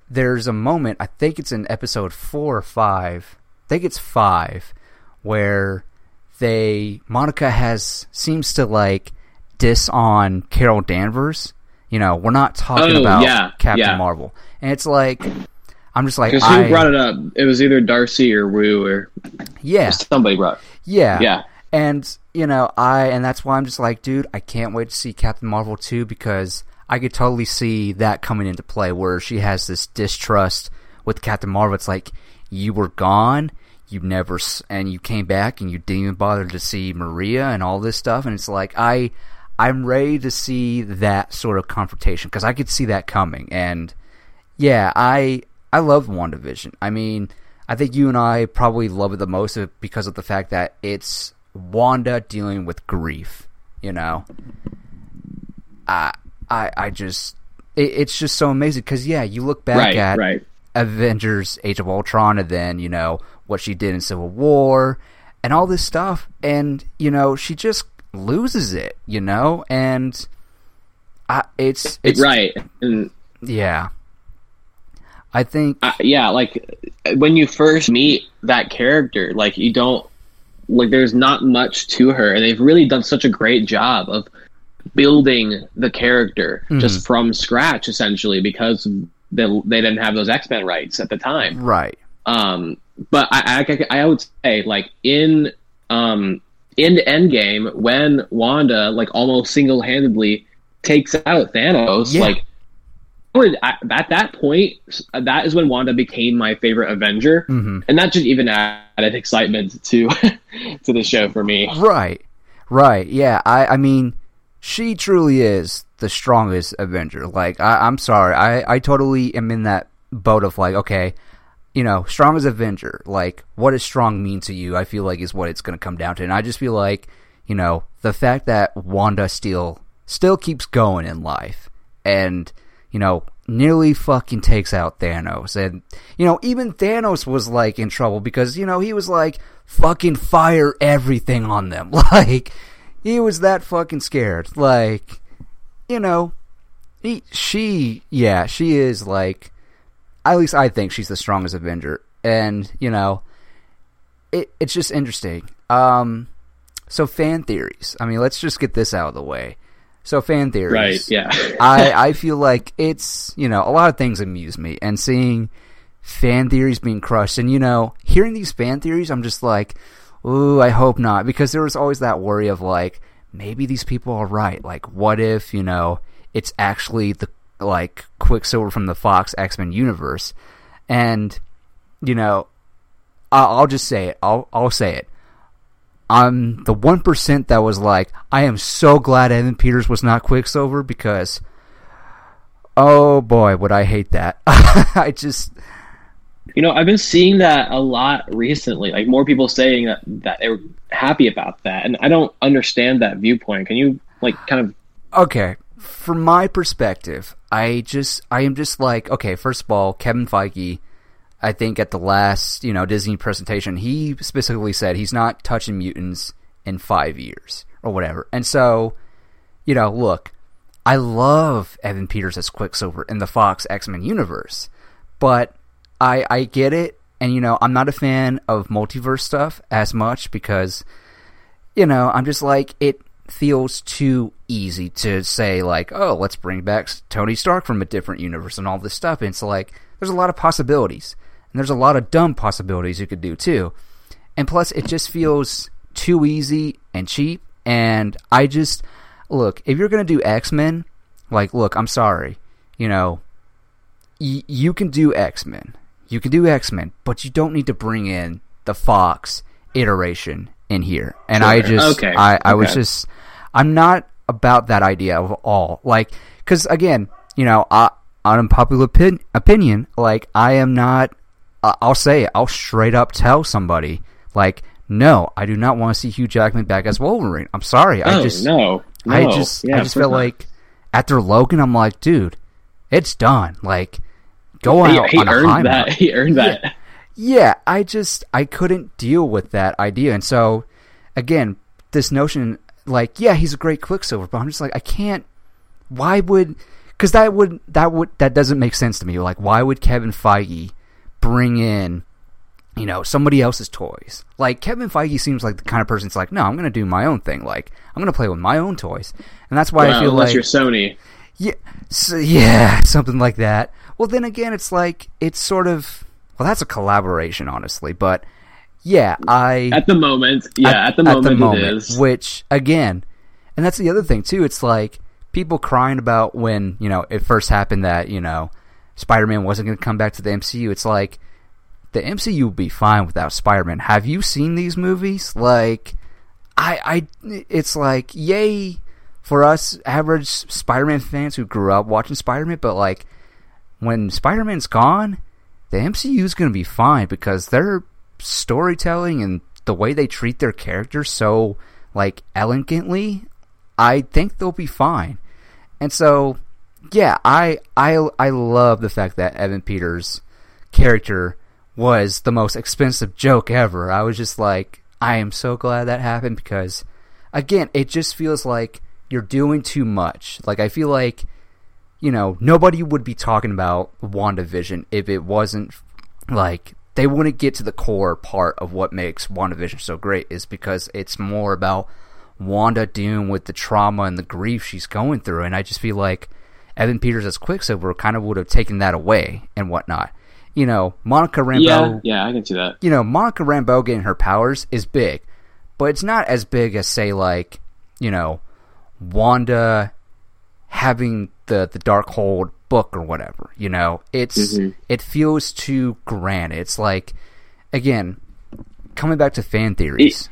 there's a moment, I think it's in episode 4 or 5, I think it's 5, where Monica seems to diss on Carol Danvers. We're not talking about Captain Marvel, and it's I'm just because who brought it up? It was either Darcy or Wu or somebody brought it. Yeah. And and that's why I'm just dude, I can't wait to see Captain Marvel 2, because I could totally see that coming into play where she has this distrust with Captain Marvel. It's you were gone. You never, and you came back, and you didn't even bother to see Maria and all this stuff. And it's I'm ready to see that sort of confrontation, because I could see that coming. And yeah, I love WandaVision. I mean, I think you and I probably love it the most because of the fact that it's Wanda dealing with grief. It's just so amazing because, yeah, you look back at Avengers Age of Ultron and then, you know, what she did in Civil War and all this stuff. And, you know, she just loses it, you know, and it's right. And yeah. I think, yeah, like when you first meet that character, like you don't, like there's not much to her, and they've really done such a great job of building the character just from scratch, essentially, because they didn't have those X-Men rights at the time, right? But I would say, like in Endgame, when Wanda like almost single-handedly takes out Thanos, at that point, that is when Wanda became my favorite Avenger, and that just even added excitement to the show for me. Right, yeah. I mean, she truly is the strongest Avenger. Like, I'm sorry. I totally am in that boat of, like, okay, you know, strongest Avenger. Like, what does strong mean to you, I feel like, is what it's going to come down to. And I just feel like, you know, the fact that Wanda still keeps going in life and, you know, nearly fucking takes out Thanos. And, you know, even Thanos was, like, in trouble because, you know, he was like, fucking fire everything on them. Like, he was that fucking scared. Like, you know, she is, like, at least I think she's the strongest Avenger. And, you know, it's just interesting. So fan theories. I mean, let's just get this out of the way. So fan theories. Right, yeah. I feel like it's, you know, a lot of things amuse me. And seeing fan theories being crushed and, you know, hearing these fan theories, I'm just like, ooh, I hope not, because there was always that worry of, like, maybe these people are right. Like, what if, you know, it's actually the, like, Quicksilver from the Fox X-Men universe? And, you know, I'll just say it. I'll say it. I'm the 1% that was like, I am so glad Evan Peters was not Quicksilver, because, oh boy, would I hate that. I just... You know, I've been seeing that a lot recently, like more people saying that they were happy about that, and I don't understand that viewpoint. Can you, like, kind of... Okay, from my perspective, I am just like, okay, first of all, Kevin Feige, I think at the last, you know, Disney presentation, he specifically said he's not touching mutants in 5 years or whatever. And so, you know, look, I love Evan Peters as Quicksilver in the Fox X-Men universe, but... I get it, and, you know, I'm not a fan of multiverse stuff as much because, you know, I'm just like, it feels too easy to say, like, oh, let's bring back Tony Stark from a different universe and all this stuff. And it's like, there's a lot of possibilities, and there's a lot of dumb possibilities you could do too. And plus, it just feels too easy and cheap, and I just, look, if you're going to do X-Men, like, look, I'm sorry, you know, you can do X-Men. You can do X-Men, but you don't need to bring in the Fox iteration in here. And sure. I'm not about that idea at all. Like, because again, you know, on unpopular opinion, like, I am not, I'll say it, I'll straight up tell somebody, like, no, I do not want to see Hugh Jackman back as Wolverine. I'm sorry. I just feel like after Logan, I'm like, dude, it's done. Like, go on. He earned that. Yeah, I couldn't deal with that idea. And so, again, this notion, like, yeah, he's a great Quicksilver, but I'm just like, I can't, why would, because that doesn't make sense to me. Like, why would Kevin Feige bring in, you know, somebody else's toys? Like, Kevin Feige seems like the kind of person that's like, no, I'm going to do my own thing. Like, I'm going to play with my own toys. And that's why I feel like. Unless you're Sony. Yeah, so, yeah, something like that. Well, then again, it's like, it's sort of, well, that's a collaboration, honestly, but yeah, at the moment it is. Which, again, and that's the other thing, too, it's like, people crying about when, you know, it first happened that, you know, Spider-Man wasn't going to come back to the MCU, it's like, the MCU would be fine without Spider-Man. Have you seen these movies? Like, it's like, yay, for us average Spider-Man fans who grew up watching Spider-Man, but, like, when Spider-Man's gone, the MCU's going to be fine because their storytelling and the way they treat their characters so, like, elegantly, I think they'll be fine. And so, yeah, I love the fact that Evan Peters' character was the most expensive joke ever. I was just like, I am so glad that happened because, again, it just feels like you're doing too much. Like, I feel like, you know, nobody would be talking about WandaVision if it wasn't, like, they wouldn't get to the core part of what makes WandaVision so great is because it's more about Wanda dealing with the trauma and the grief she's going through. And I just feel like Evan Peters as Quicksilver kind of would have taken that away and whatnot. You know, Monica Rambeau... Yeah, I can see that. You know, Monica Rambeau getting her powers is big, but it's not as big as, say, like, you know, Wanda having the Darkhold book or whatever. You know, it's it feels too grand. It's like, again, coming back to fan theories,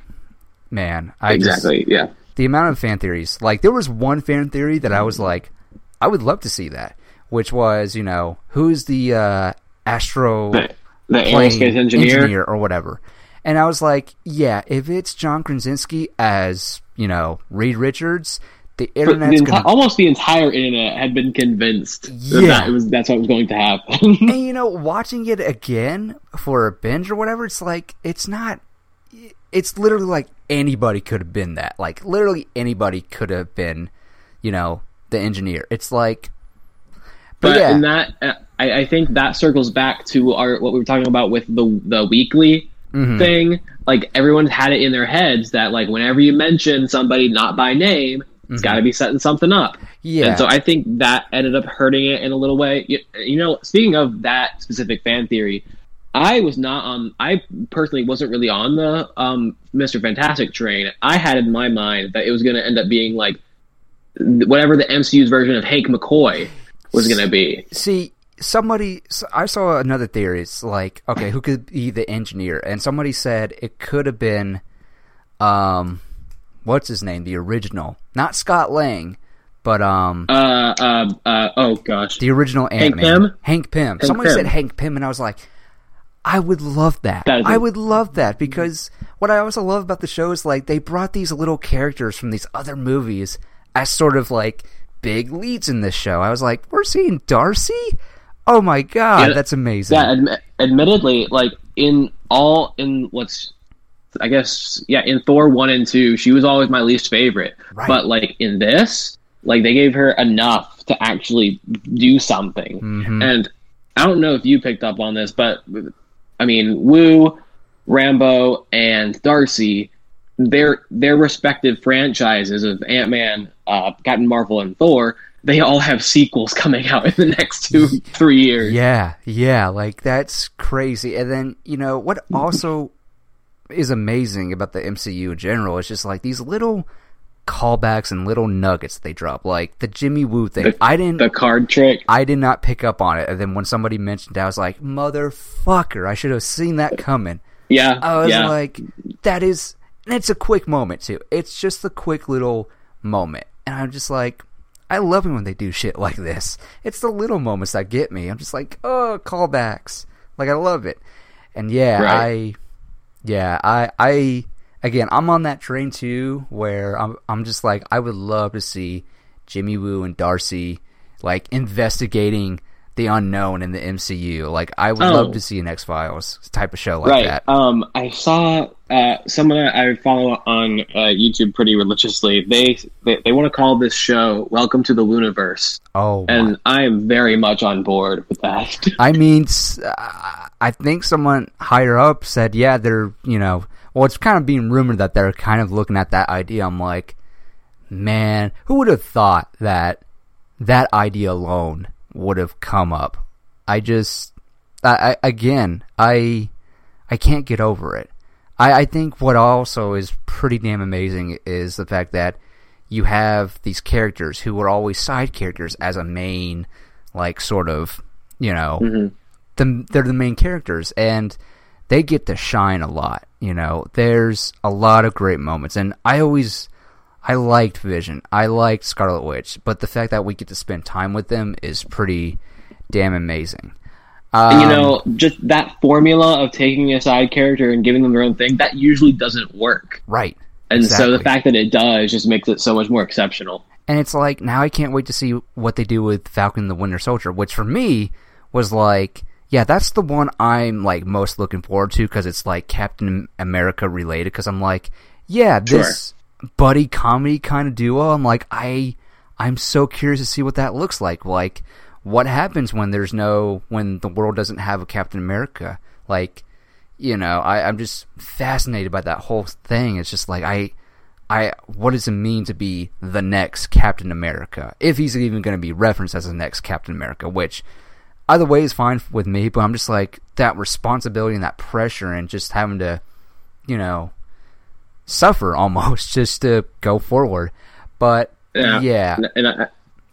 yeah, the amount of fan theories. Like, there was one fan theory that I was like, I would love to see that, which was, you know, who's the aerospace engineer or whatever. And I was like, yeah, if it's John Krasinski as, you know, Reed Richards, the internet's almost the entire internet had been convinced that's what was going to happen. And, you know, watching it again for a binge or whatever, it's like, it's not... It's literally like anybody could have been that. Like, literally anybody could have been, you know, the engineer. It's like... But yeah. And that, I think that circles back to what we were talking about with the weekly... Mm-hmm. thing. Like, everyone's had it in their heads that, like, whenever you mention somebody not by name, it's got to be setting something up. Yeah. And so I think that ended up hurting it in a little way. You know, speaking of that specific fan theory, I personally wasn't really on the Mr. Fantastic train. I had in my mind that it was going to end up being like whatever the MCU's version of Hank McCoy was going to be. I saw another theory. It's like, okay, who could be the engineer? And somebody said it could have been, what's his name? The original, not Scott Lang, but the original Ant-Man, Hank Pym. Somebody said Hank Pym, and I was like, I would love that. I would love that because what I also love about the show is like they brought these little characters from these other movies as sort of like big leads in this show. I was like, we're seeing Darcy. Oh my god, yeah, that's amazing. Yeah, admittedly, like in Thor 1 and 2, she was always my least favorite. Right. But like in this, like they gave her enough to actually do something. Mm-hmm. And I don't know if you picked up on this, but I mean, Wu, Rambeau, and Darcy, their respective franchises of Ant-Man, Captain Marvel, and Thor, they all have sequels coming out in the next 2-3 years. Yeah, like that's crazy. And then, you know, what also is amazing about the MCU in general is just like these little callbacks and little nuggets they drop, like the Jimmy Woo thing. The card trick. I did not pick up on it. And then when somebody mentioned it, I was like, motherfucker, I should have seen that coming. Yeah. I was like, that is, and it's a quick moment too. It's just the quick little moment. And I'm just like, I love it when they do shit like this. It's the little moments that get me. I'm just like, oh, callbacks. Like, I love it. And yeah, right. Again, I'm on that train too, where I'm just like, I would love to see Jimmy Woo and Darcy like investigating the unknown in the MCU. Like, I would love to see an X-Files type of show like that. I saw someone I follow on YouTube pretty religiously. They want to call this show "Welcome to the Looniverse." Oh, and I am very much on board with that. I mean, I think someone higher up said, yeah, they're, you know, well, it's kind of being rumored that they're kind of looking at that idea. I'm like, man, who would have thought that idea alone would have come up? I can't get over it. I think what also is pretty damn amazing is the fact that you have these characters who were always side characters as a main, like, sort of, you know, they're the main characters, and they get to shine a lot. You know, there's a lot of great moments, and I liked Vision. I liked Scarlet Witch, but the fact that we get to spend time with them is pretty damn amazing. And, you know, just that formula of taking a side character and giving them their own thing, that usually doesn't work. Right. And so the fact that it does just makes it so much more exceptional. And it's like, now I can't wait to see what they do with Falcon and the Winter Soldier, which for me was like, yeah, that's the one I'm like most looking forward to because it's like Captain America related. Because I'm like, yeah, this buddy comedy kind of duo. I'm like, I'm so curious to see what that looks like. Like, what happens when there's when the world doesn't have a Captain America? Like, you know, I'm just fascinated by that whole thing. It's just like, what does it mean to be the next Captain America? If he's even going to be referenced as the next Captain America, which either way is fine with me, but I'm just like, that responsibility and that pressure and just having to, you know, suffer almost just to go forward. But yeah.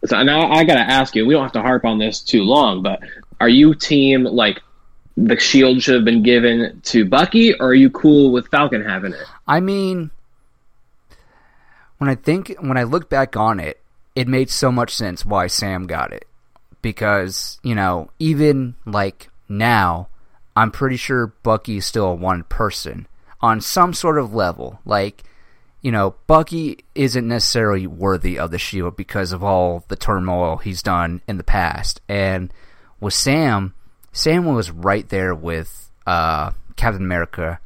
So now I got to ask you, we don't have to harp on this too long, but are you team, like, the shield should have been given to Bucky, or are you cool with Falcon having it? I mean, when I look back on it, it made so much sense why Sam got it. Because, you know, even, like, now, I'm pretty sure Bucky is still one person on some sort of level. Like, you know, Bucky isn't necessarily worthy of the shield because of all the turmoil he's done in the past. And with Sam was right there with Captain America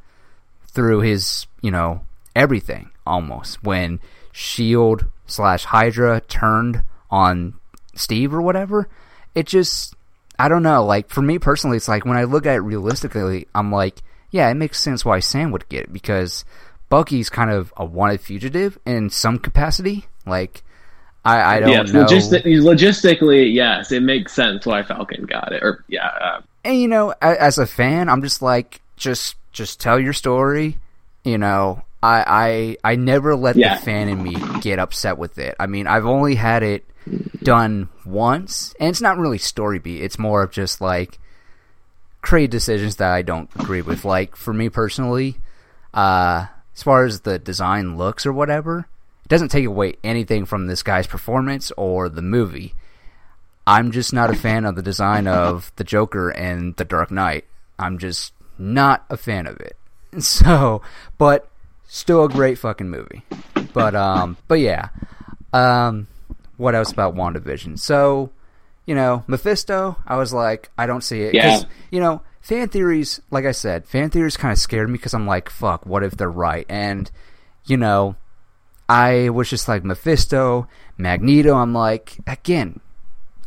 through his, you know, everything almost. When S.H.I.E.L.D. / Hydra turned on Steve or whatever, it just, I don't know. Like, for me personally, it's like when I look at it realistically, I'm like, yeah, it makes sense why Sam would get it because Bucky's kind of a wanted fugitive in some capacity. Like, I don't know. Logistically, yes, it makes sense why Falcon got it. Or and you know, as a fan, I'm just like, just tell your story. You know, I never let the fan in me get upset with it. I mean, I've only had it done once, and it's not really story beat. It's more of just like creative decisions that I don't agree with. Like, for me personally, as far as the design looks or whatever, it doesn't take away anything from this guy's performance or the movie. I'm just not a fan of the design of the Joker and the Dark Knight. I'm just not a fan of it. So, but still a great fucking movie. But yeah. What else about WandaVision? So, you know, Mephisto, I was like, I don't see it. Yeah. You know, fan theories, like I said, fan theories kind of scared me because I'm like, fuck, what if they're right? And, you know, I was just like, Mephisto, Magneto, I'm like, again,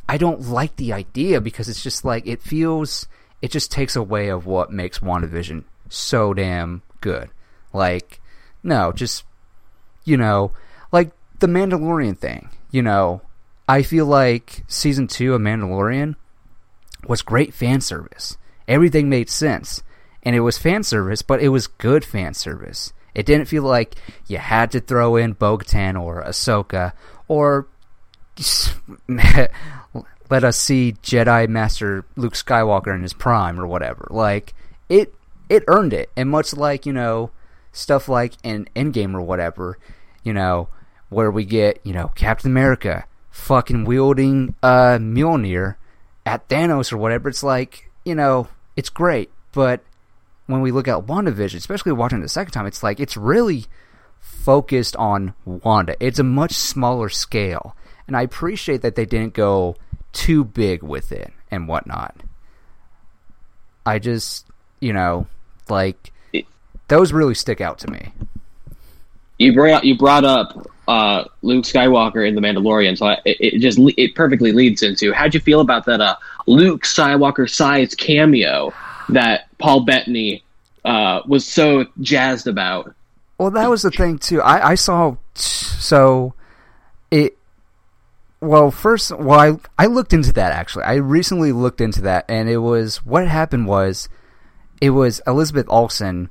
I don't like the idea because it's just like, it just takes away of what makes WandaVision so damn good. Like, no, just, you know, like the Mandalorian thing, you know, I feel like season 2 of Mandalorian was great fan service. Everything made sense, and it was fan service, but it was good fan service. It didn't feel like you had to throw in Bo-Katan or Ahsoka, or let us see Jedi Master Luke Skywalker in his prime or whatever. Like, it earned it, and much like, you know, stuff like in Endgame or whatever, you know, where we get, you know, Captain America fucking wielding Mjolnir at Thanos or whatever. It's like, you know, it's great, but when we look at WandaVision, especially watching it the second time, it's like it's really focused on Wanda. It's a much smaller scale, and I appreciate that they didn't go too big with it and whatnot. I just, you know, like, those really stick out to me. You brought up Luke Skywalker in The Mandalorian, so it perfectly leads into, how'd you feel about that Luke Skywalker-sized cameo that Paul Bettany was so jazzed about? Well, that was the thing, too. I saw... So, it... Well, first... Well, I looked into that, actually. I recently looked into that, and it was... What happened was, it was Elizabeth Olsen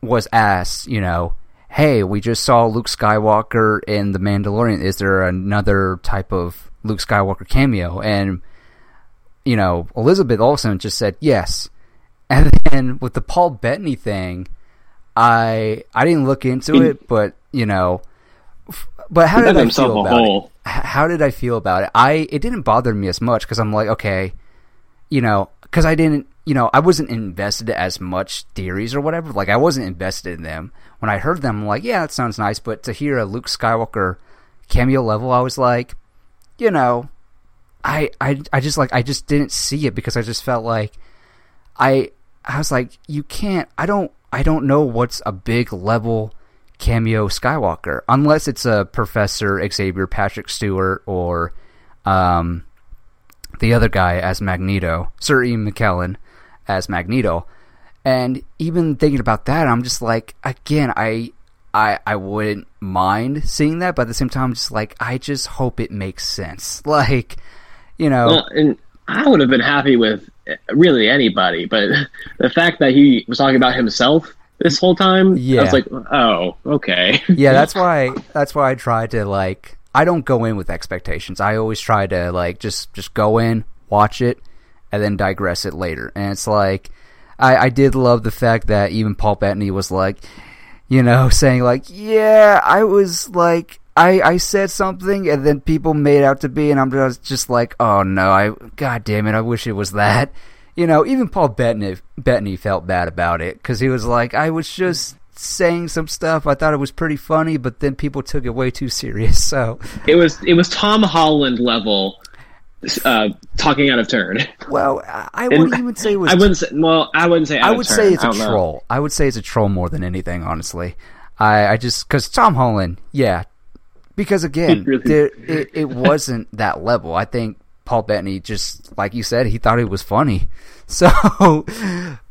was asked, you know, hey, we just saw Luke Skywalker in The Mandalorian. Is there another type of Luke Skywalker cameo? And, you know, Elizabeth Olsen just said yes. And then with the Paul Bettany thing, I didn't look into it, but, you know, but how did I feel about it? How did I feel about it? It didn't bother me as much because I'm like, okay, you know, because I didn't, you know, I wasn't invested as much theories or whatever. Like, I wasn't invested in them. When I heard them, I'm like, yeah, that sounds nice. But to hear a Luke Skywalker cameo level, I was like, you know, I just didn't see it because I just felt like I was like, you can't, I don't know what's a big level cameo Skywalker, unless it's a Professor Xavier, Patrick Stewart, or the other guy as Magneto, Sir Ian McKellen as Magneto. And even thinking about that, I'm just like, again, I wouldn't mind seeing that, but at the same time, I'm just like, I just hope it makes sense. Like, you know. Well, and I would have been happy with really anybody, but the fact that he was talking about himself this whole time, yeah. I was like, oh, okay. Yeah, that's why I try to, like, I don't go in with expectations. I always try to, like, just go in, watch it, and then digress it later. And it's like, I did love the fact that even Paul Bettany was like, you know, saying like, yeah, I was like, I said something and then people made out to be, and I'm just like, oh no, God damn it, I wish it was that. You know, even Paul Bettany felt bad about it, because he was like, I was just saying some stuff, I thought it was pretty funny, but then people took it way too serious, so. It was Tom Holland level. Talking out of turn. Well, I wouldn't even say it was. I wouldn't. Say, well, I wouldn't say. Out I would of turn. Say it's a troll. Know. I would say it's a troll more than anything. Honestly, I just because Tom Holland, yeah. Because again, really? it wasn't that level. I think Paul Bettany just, like you said, he thought it was funny. So,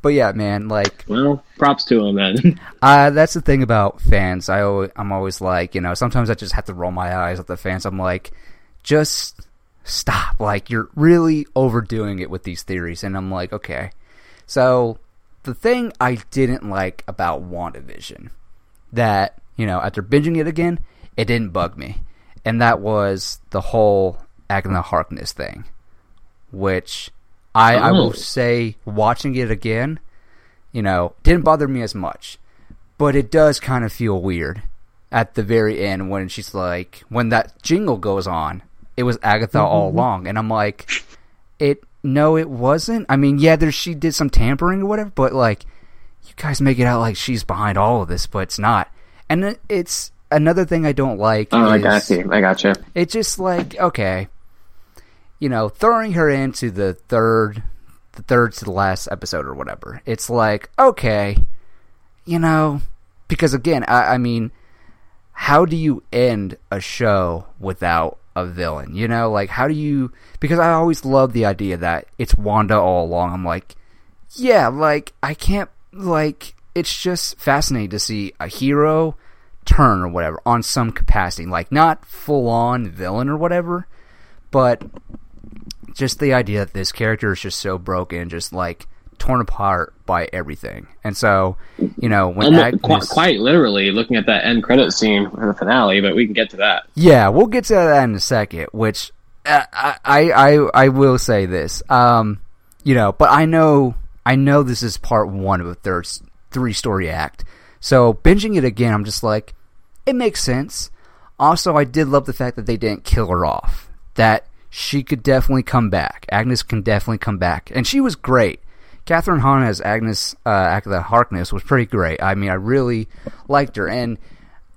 but yeah, man, like, well, props to him then. That's the thing about fans. I'm always like, you know, sometimes I just have to roll my eyes at the fans. I'm like, just. Stop, like, you're really overdoing it with these theories. And I'm like, okay. So the thing I didn't like about WandaVision, that, you know, after binging it again, it didn't bug me, and that was the whole Agnes Harkness thing, which I will say, watching it again, you know, didn't bother me as much, but it does kind of feel weird at the very end when she's like, when that jingle goes on, it was Agatha all along, and I'm like, it wasn't. I mean, yeah, she did some tampering or whatever, but like, you guys make it out like she's behind all of this, but it's not. And it's another thing I don't like. Oh, I got you. It's just like, okay, you know, throwing her into the third to the last episode or whatever. It's like, okay, you know, because again, I mean, how do you end a show without a villain, you know, like, how do you, because I always love the idea that it's Wanda all along. I'm like, yeah, like, I can't, like, it's just fascinating to see a hero turn or whatever on some capacity, like, not full-on villain or whatever, but just the idea that this character is just so broken, just like torn apart by everything. And so, you know, when Agnes, quite literally looking at that end credit scene in the finale, but we can get to that. Yeah, we'll get to that in a second, which I will say this, you know, but I know this is part one of a three-story act, so binging it again, I'm just like, it makes sense. Also, I did love the fact that they didn't kill her off, that she could definitely come back. Agnes can definitely come back, and she was great. Catherine Hahn as Agnes, Agatha Harkness, was pretty great. I mean, I really liked her. And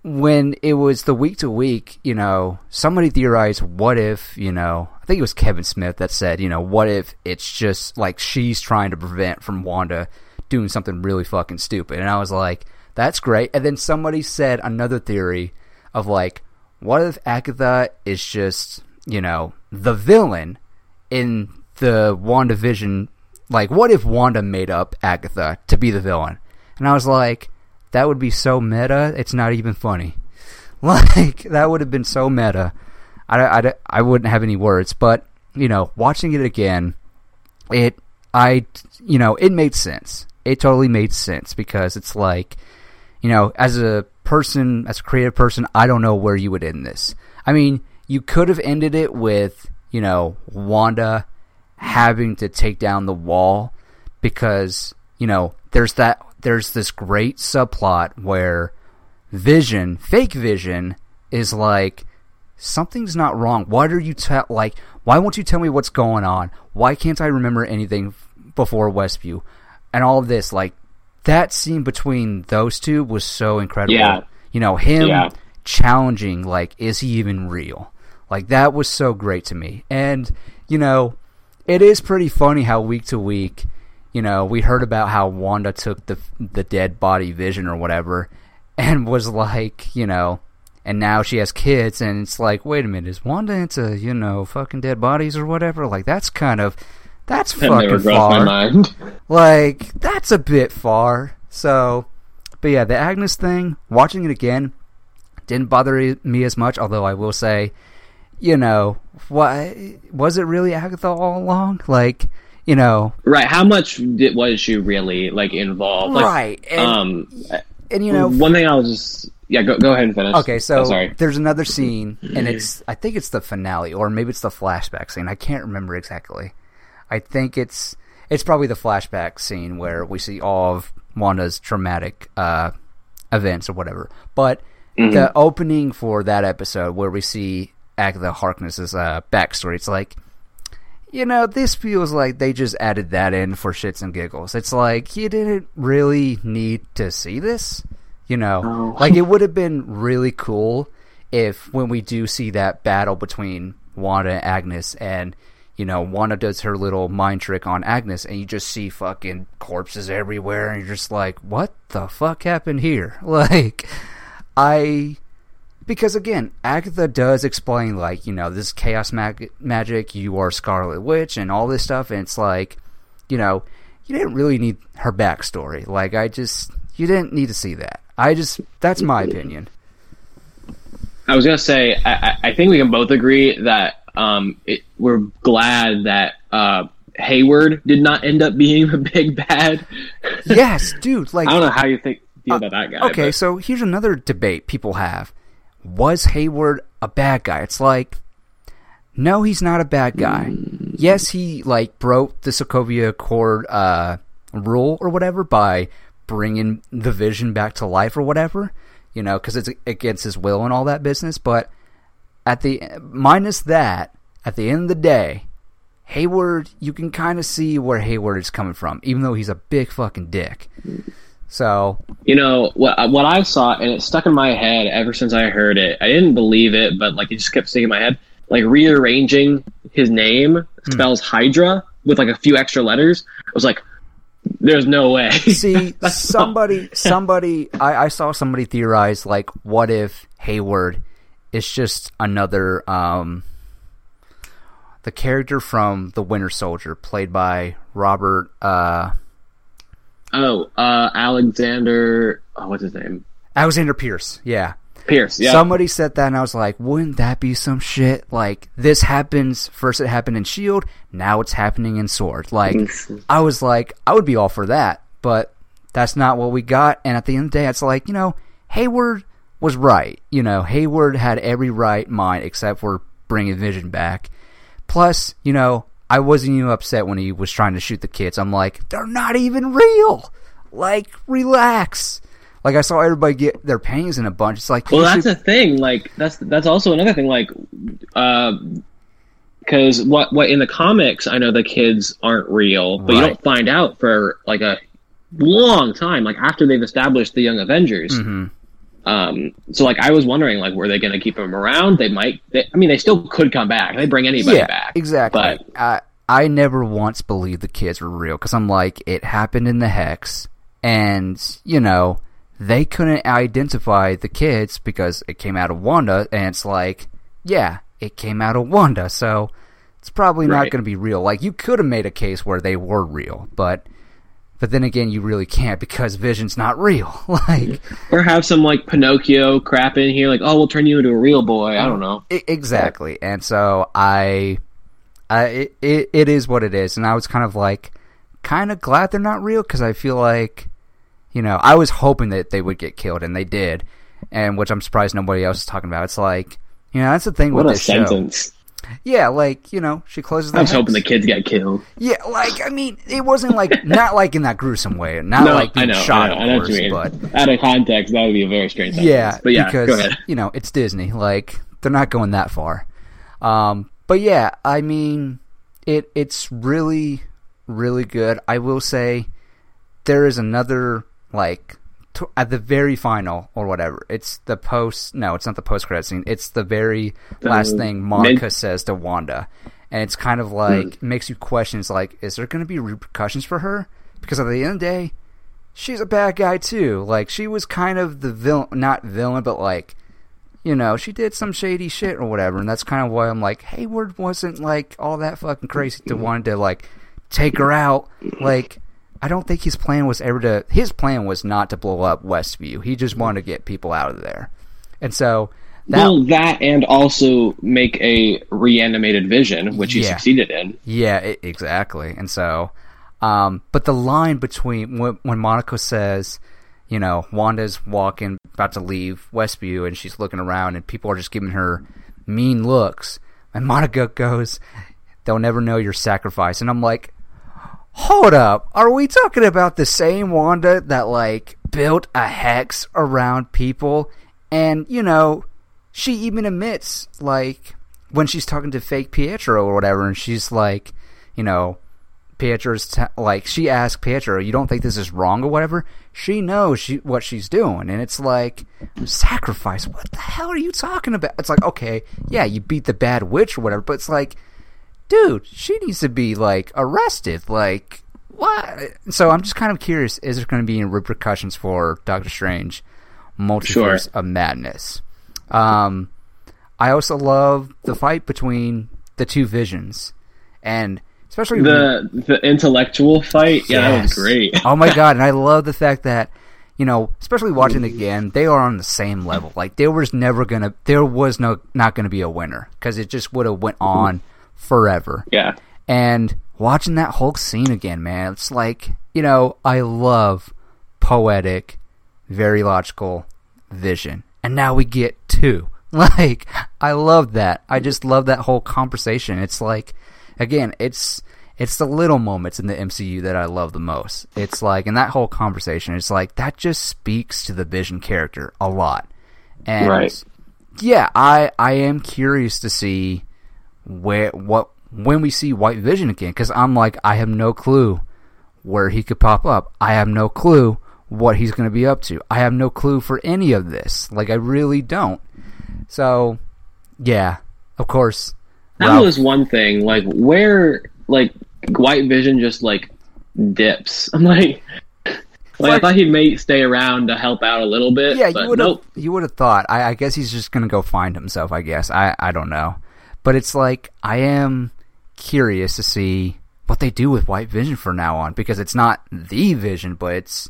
when it was the week-to-week, you know, somebody theorized, what if, you know, I think it was Kevin Smith that said, you know, what if it's just, like, she's trying to prevent from Wanda doing something really fucking stupid. And I was like, that's great. And then somebody said another theory of, like, what if Agatha is just, you know, the villain in the WandaVision. Like, what if Wanda made up Agatha to be the villain? And I was like, that would be so meta, it's not even funny. Like, that would have been so meta. I wouldn't have any words. But, you know, watching it again, you know, it made sense. It totally made sense, because it's like, you know, as a person, as a creative person, I don't know where you would end this. I mean, you could have ended it with, you know, Wanda having to take down the wall, because, you know, there's this great subplot where Vision, fake Vision, is like, something's not wrong. Why are you like, why won't you tell me what's going on? Why can't I remember anything before Westview? And all of this, like, that scene between those two was so incredible. Yeah. You know, him challenging, like, is he even real? Like, that was so great to me. And, you know, it is pretty funny how week to week, you know, we heard about how Wanda took the dead body Vision or whatever and was like, you know, and now she has kids, and it's like, wait a minute, is Wanda into, you know, fucking dead bodies or whatever? Like, that's kind of, that's fucking far. My mind. Like, that's a bit far. So, but yeah, the Agnes thing, watching it again, didn't bother me as much, although I will say, you know, why was it really Agatha all along? Like, you know, right? How much was she really like involved? Like, right, and you know, one thing I was just go ahead and finish. Okay, so there's another scene, and I think it's the finale, or maybe it's the flashback scene. I can't remember exactly. I think it's probably the flashback scene where we see all of Wanda's traumatic events or whatever. But the opening for that episode where we see Agatha Harkness's backstory, it's like, you know, this feels like they just added that in for shits and giggles. It's like, you didn't really need to see this, you know. Oh. Like, it would have been really cool if when we do see that battle between Wanda and Agnes, and, you know, Wanda does her little mind trick on Agnes, and you just see fucking corpses everywhere, and you're just like, what the fuck happened here? Like, because, again, Agatha does explain, like, you know, this is chaos magic, you are Scarlet Witch, and all this stuff, and it's like, you know, you didn't really need her backstory. Like, you didn't need to see that. That's my opinion. I was going to say, I think we can both agree that we're glad that Hayward did not end up being the big bad. Yes, dude. Like, I don't know how you feel about that guy. Okay, so here's another debate people have. Was Hayward a bad guy? It's like, no, he's not a bad guy. Yes, he, like, broke the Sokovia Accord rule or whatever by bringing the Vision back to life or whatever, you know, because it's against his will and all that business. But at the end of the day, Hayward, you can kind of see where Hayward is coming from, even though he's a big fucking dick. So, you know, what I saw, and it stuck in my head ever since I heard it. I didn't believe it, but, like, it just kept sticking in my head. Like, rearranging his name spells Hydra with, like, a few extra letters. I was like, there's no way. See, I saw somebody theorize, like, what if Hayward is just another, the character from The Winter Soldier, played by Robert, Alexander... Oh, what's his name? Alexander Pierce, yeah. Pierce, yeah. Somebody said that, and I was like, wouldn't that be some shit? Like, this happens... First it happened in S.H.I.E.L.D., now it's happening in S.W.O.R.D. Like, I was like, I would be all for that, but that's not what we got. And at the end of the day, it's like, you know, Hayward was right. You know, Hayward had every right mind except for bringing Vision back. Plus, you know, I wasn't even upset when he was trying to shoot the kids. I'm like, they're not even real. Like, relax. Like, I saw everybody get their panties in a bunch. It's like, well, that's a thing. Like, that's also another thing. Like, because what in the comics, I know the kids aren't real, but you don't find out for like a long time. Like, after they've established the Young Avengers. Mm-hmm. So, like, I was wondering, like, were they going to keep him around? They still could come back. They bring anybody back. Yeah, exactly. But I never once believed the kids were real, because I'm like, it happened in the Hex, and, you know, they couldn't identify the kids because it came out of Wanda, and it's like, yeah, it came out of Wanda, so it's probably not going to be real. Like, you could have made a case where they were real, But then again, you really can't, because Vision's not real. Like, or have some, like, Pinocchio crap in here, like, oh, we'll turn you into a real boy. I don't know. Exactly. And so it is what it is. And I was kind of glad they're not real, because I feel like, you know, I was hoping that they would get killed, and they did, and which I'm surprised nobody else is talking about. It's like, you know, that's the thing with this show. What a sentence. Yeah, like, you know, she closes the house. I was hoping the kids got killed. Yeah, like, I mean, it wasn't like, not like in that gruesome way, but out of context, that would be a very strange sentence. Yeah, but yeah, because, go ahead. You know, it's Disney, like, they're not going that far. But yeah, I mean, it's really, really good. I will say, there is another, like, at the very final or whatever. It's the post. No, it's not the post-credit scene. It's the very last thing Monica says to Wanda, and it's kind of like makes you question. It's like, is there going to be repercussions for her? Because at the end of the day, she's a bad guy too. Like, she was kind of the villain, not villain, but like, you know, she did some shady shit or whatever. And that's kind of why I'm like, Hayward wasn't like all that fucking crazy to want to like take her out. Like, I don't think his plan was ever to, his plan was not to blow up Westview. He just wanted to get people out of there. And so that, well, that and also make a reanimated Vision, which he succeeded in. Yeah, exactly. And so, but the line between when Monica says, you know, Wanda's walking, about to leave Westview, and she's looking around, and people are just giving her mean looks. And Monica goes, "They'll never know your sacrifice." And I'm like, hold up. Are we talking about the same Wanda that, like, built a hex around people? And, you know, she even admits, like, when she's talking to fake Pietro or whatever, and she's like, you know, Pietro's like, she asked Pietro, "You don't think this is wrong or whatever?" She knows what she's doing, and it's like, sacrifice, what the hell are you talking about? It's like, okay, yeah, you beat the bad witch or whatever, but it's like, dude, she needs to be, like, arrested. Like, what? So I'm just kind of curious, is there going to be any repercussions for Doctor Strange Multiverse of Madness? I also love the fight between the two Visions, and especially the intellectual fight. Yeah, that was great. Oh my god! And I love the fact that, you know, especially watching it again, they are on the same level. Like, there was not gonna be a winner, because it just would have went on forever. Yeah. And watching that whole scene again, man, it's like, you know, I love poetic, very logical Vision, and now we get two. Like, I love that. I just love that whole conversation. It's like, again, it's the little moments in the MCU that I love the most. It's like, in that whole conversation, it's like, that just speaks to the Vision character a lot. And yeah, I am curious to see when we see White Vision again, because I'm like, I have no clue where he could pop up. I have no clue what he's going to be up to. I have no clue for any of this. Like, I really don't. So, yeah, of course. That was one thing, like, where, like, White Vision just, like, dips. I'm like I thought he may stay around to help out a little bit. Yeah, but you would have thought. I guess he's just going to go find himself, I guess. I don't know. But it's like, I am curious to see what they do with White Vision from now on, because it's not the Vision, but it's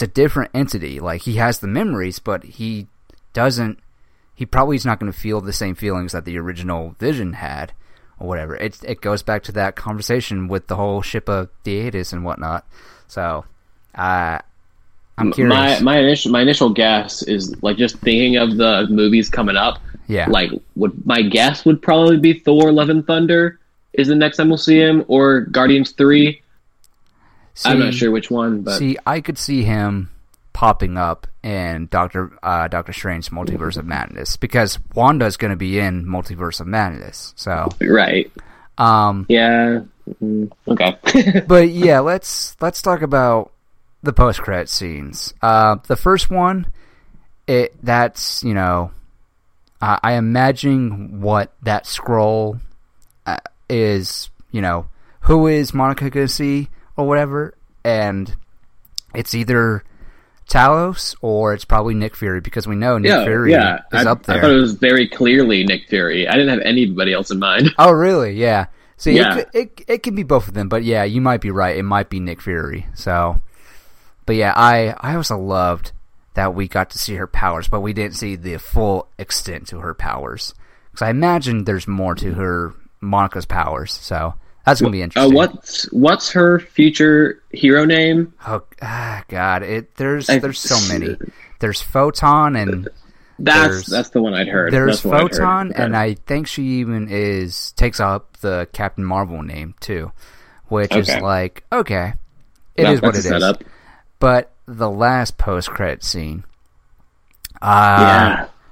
a different entity. Like, he has the memories, but he doesn't. He probably is not going to feel the same feelings that the original Vision had or whatever. It goes back to that conversation with the whole ship of Theatis and whatnot. So I'm curious. My initial guess is, like, just thinking of the movies coming up. Yeah. Like, my guess would probably be Thor: Love and Thunder is the next time we'll see him, or Guardians 3. I'm not sure which one. But see, I could see him popping up in Doctor Strange's Multiverse of Madness, because Wanda's going to be in Multiverse of Madness. So yeah, okay. But yeah, let's talk about the post-credit scenes. The first one, that's, you know, I imagine what that scroll is. You know, who is Monica going to see or whatever, and it's either Talos, or it's probably Nick Fury, because we know Nick Fury is up there. I thought it was very clearly Nick Fury. I didn't have anybody else in mind. Oh, really? Yeah. See, it can be both of them, but yeah, you might be right. It might be Nick Fury. So, but yeah, I also loved that we got to see her powers, but we didn't see the full extent to her powers, because I imagine there's more to her, Monica's powers. So that's gonna be interesting. What's her future hero name? Oh god, there's so many. There's Photon, and that's the one I'd heard. There's Photon, and I think she even takes up the Captain Marvel name too, which is like, okay, is what it is. But the last post-credit scene.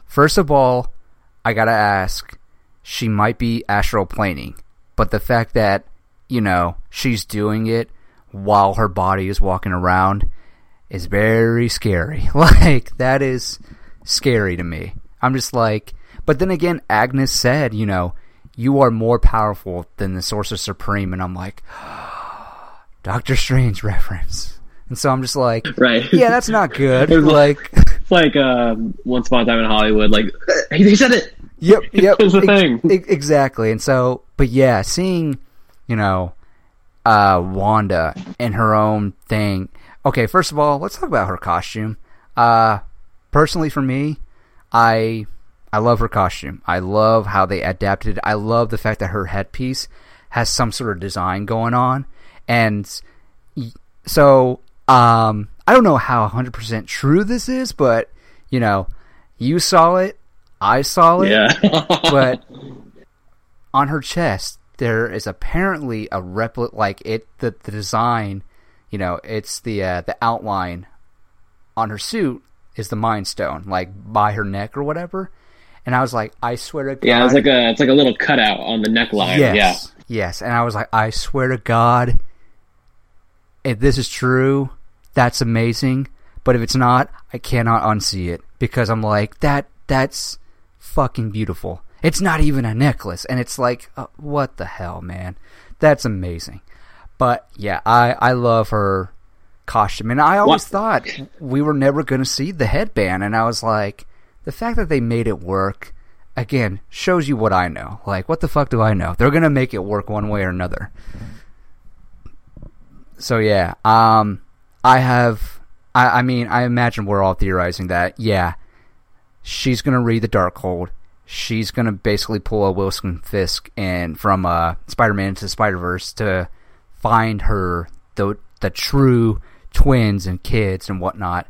First of all, I gotta ask, she might be astral planing. But the fact that, you know, she's doing it while her body is walking around, is very scary. Like, that is scary to me. I'm just like, but then again, Agnes said, you know, you are more powerful than the Sorcerer Supreme. And I'm like, oh, Doctor Strange reference. And so I'm just like, right. Yeah, that's not good. It's like Once Upon a Time in Hollywood, like, he said it. Yep. It's the thing. Exactly. And so, but yeah, seeing, you know, Wanda in her own thing. Okay, first of all, let's talk about her costume. Personally, for me, I love her costume. I love how they adapted it. I love the fact that her headpiece has some sort of design going on. And so, I don't know how 100% true this is, but, you know, you saw it, I saw it. Yeah. But on her chest, there is apparently a replica, like it, the design, you know, it's the outline on her suit is the Mind Stone, like by her neck or whatever. And I was like, I swear to God. Yeah, it's like a little cutout on the neckline. Yes, yeah. Yes. And I was like, I swear to God, if this is true, that's amazing. But if it's not, I cannot unsee it, because I'm like, that's fucking beautiful. It's not even a necklace, and it's like, what the hell, man? That's amazing. But yeah, I love her costume, and I always thought we were never going to see the headband, and I was like, the fact that they made it work, again, shows you what I know. Like, what the fuck do I know? They're going to make it work one way or another. So yeah, I imagine we're all theorizing that, yeah, she's going to read the Darkhold. She's going to basically pull a Wilson Fisk and from Spider-Man to Spider-Verse to find her, the true twins and kids and whatnot.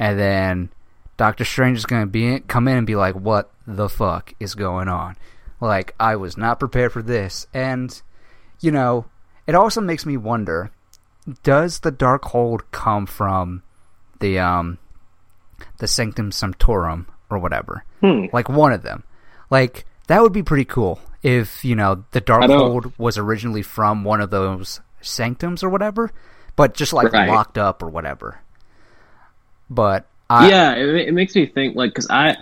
And then Doctor Strange is going to come in and be like, what the fuck is going on? Like, I was not prepared for this. And, you know, it also makes me wonder, does the Darkhold come from the Sanctum Sanctorum? Or whatever. Like, one of them. Like, that would be pretty cool if, you know, the Darkhold was originally from one of those sanctums or whatever, but just, like, locked up or whatever. But it makes me think, like, because I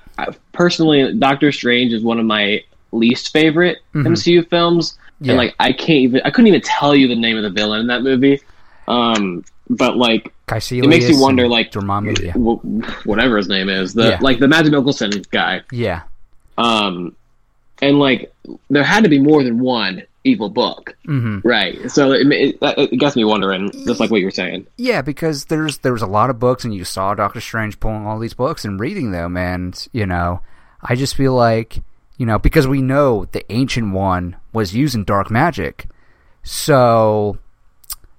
personally, Doctor Strange is one of my least favorite MCU films, and, like, I couldn't even tell you the name of the villain in that movie, but, like, Kaecilius, it makes you wonder, like, Dormammu, yeah. Whatever his name is, like the Magic Nicholson guy, yeah. And like there had to be more than one evil book, right? So it gets me wondering, just like what you were saying, yeah, because there was a lot of books, and you saw Doctor Strange pulling all these books and reading them, and you know, I just feel like, you know, because we know the Ancient One was using dark magic, so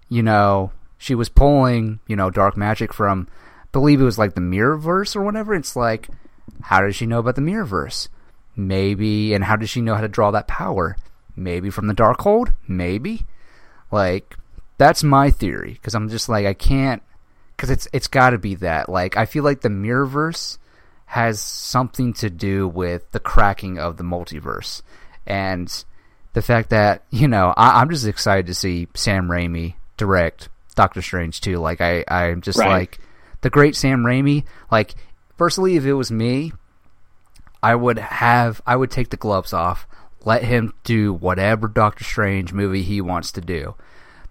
you know. She was pulling, you know, dark magic from, I believe it was like the Mirrorverse or whatever. It's like, how does she know about the Mirrorverse? Maybe, and how does she know how to draw that power? Maybe from the Darkhold? Maybe. Like, that's my theory, because I'm just like, I can't, because it's got to be that. Like, I feel like the Mirrorverse has something to do with the cracking of the multiverse. And the fact that, you know, I'm just excited to see Sam Raimi direct Doctor Strange too. Like I'm just like the great Sam Raimi. Like, personally, if it was me, I would take the gloves off, let him do whatever Doctor Strange movie he wants to do,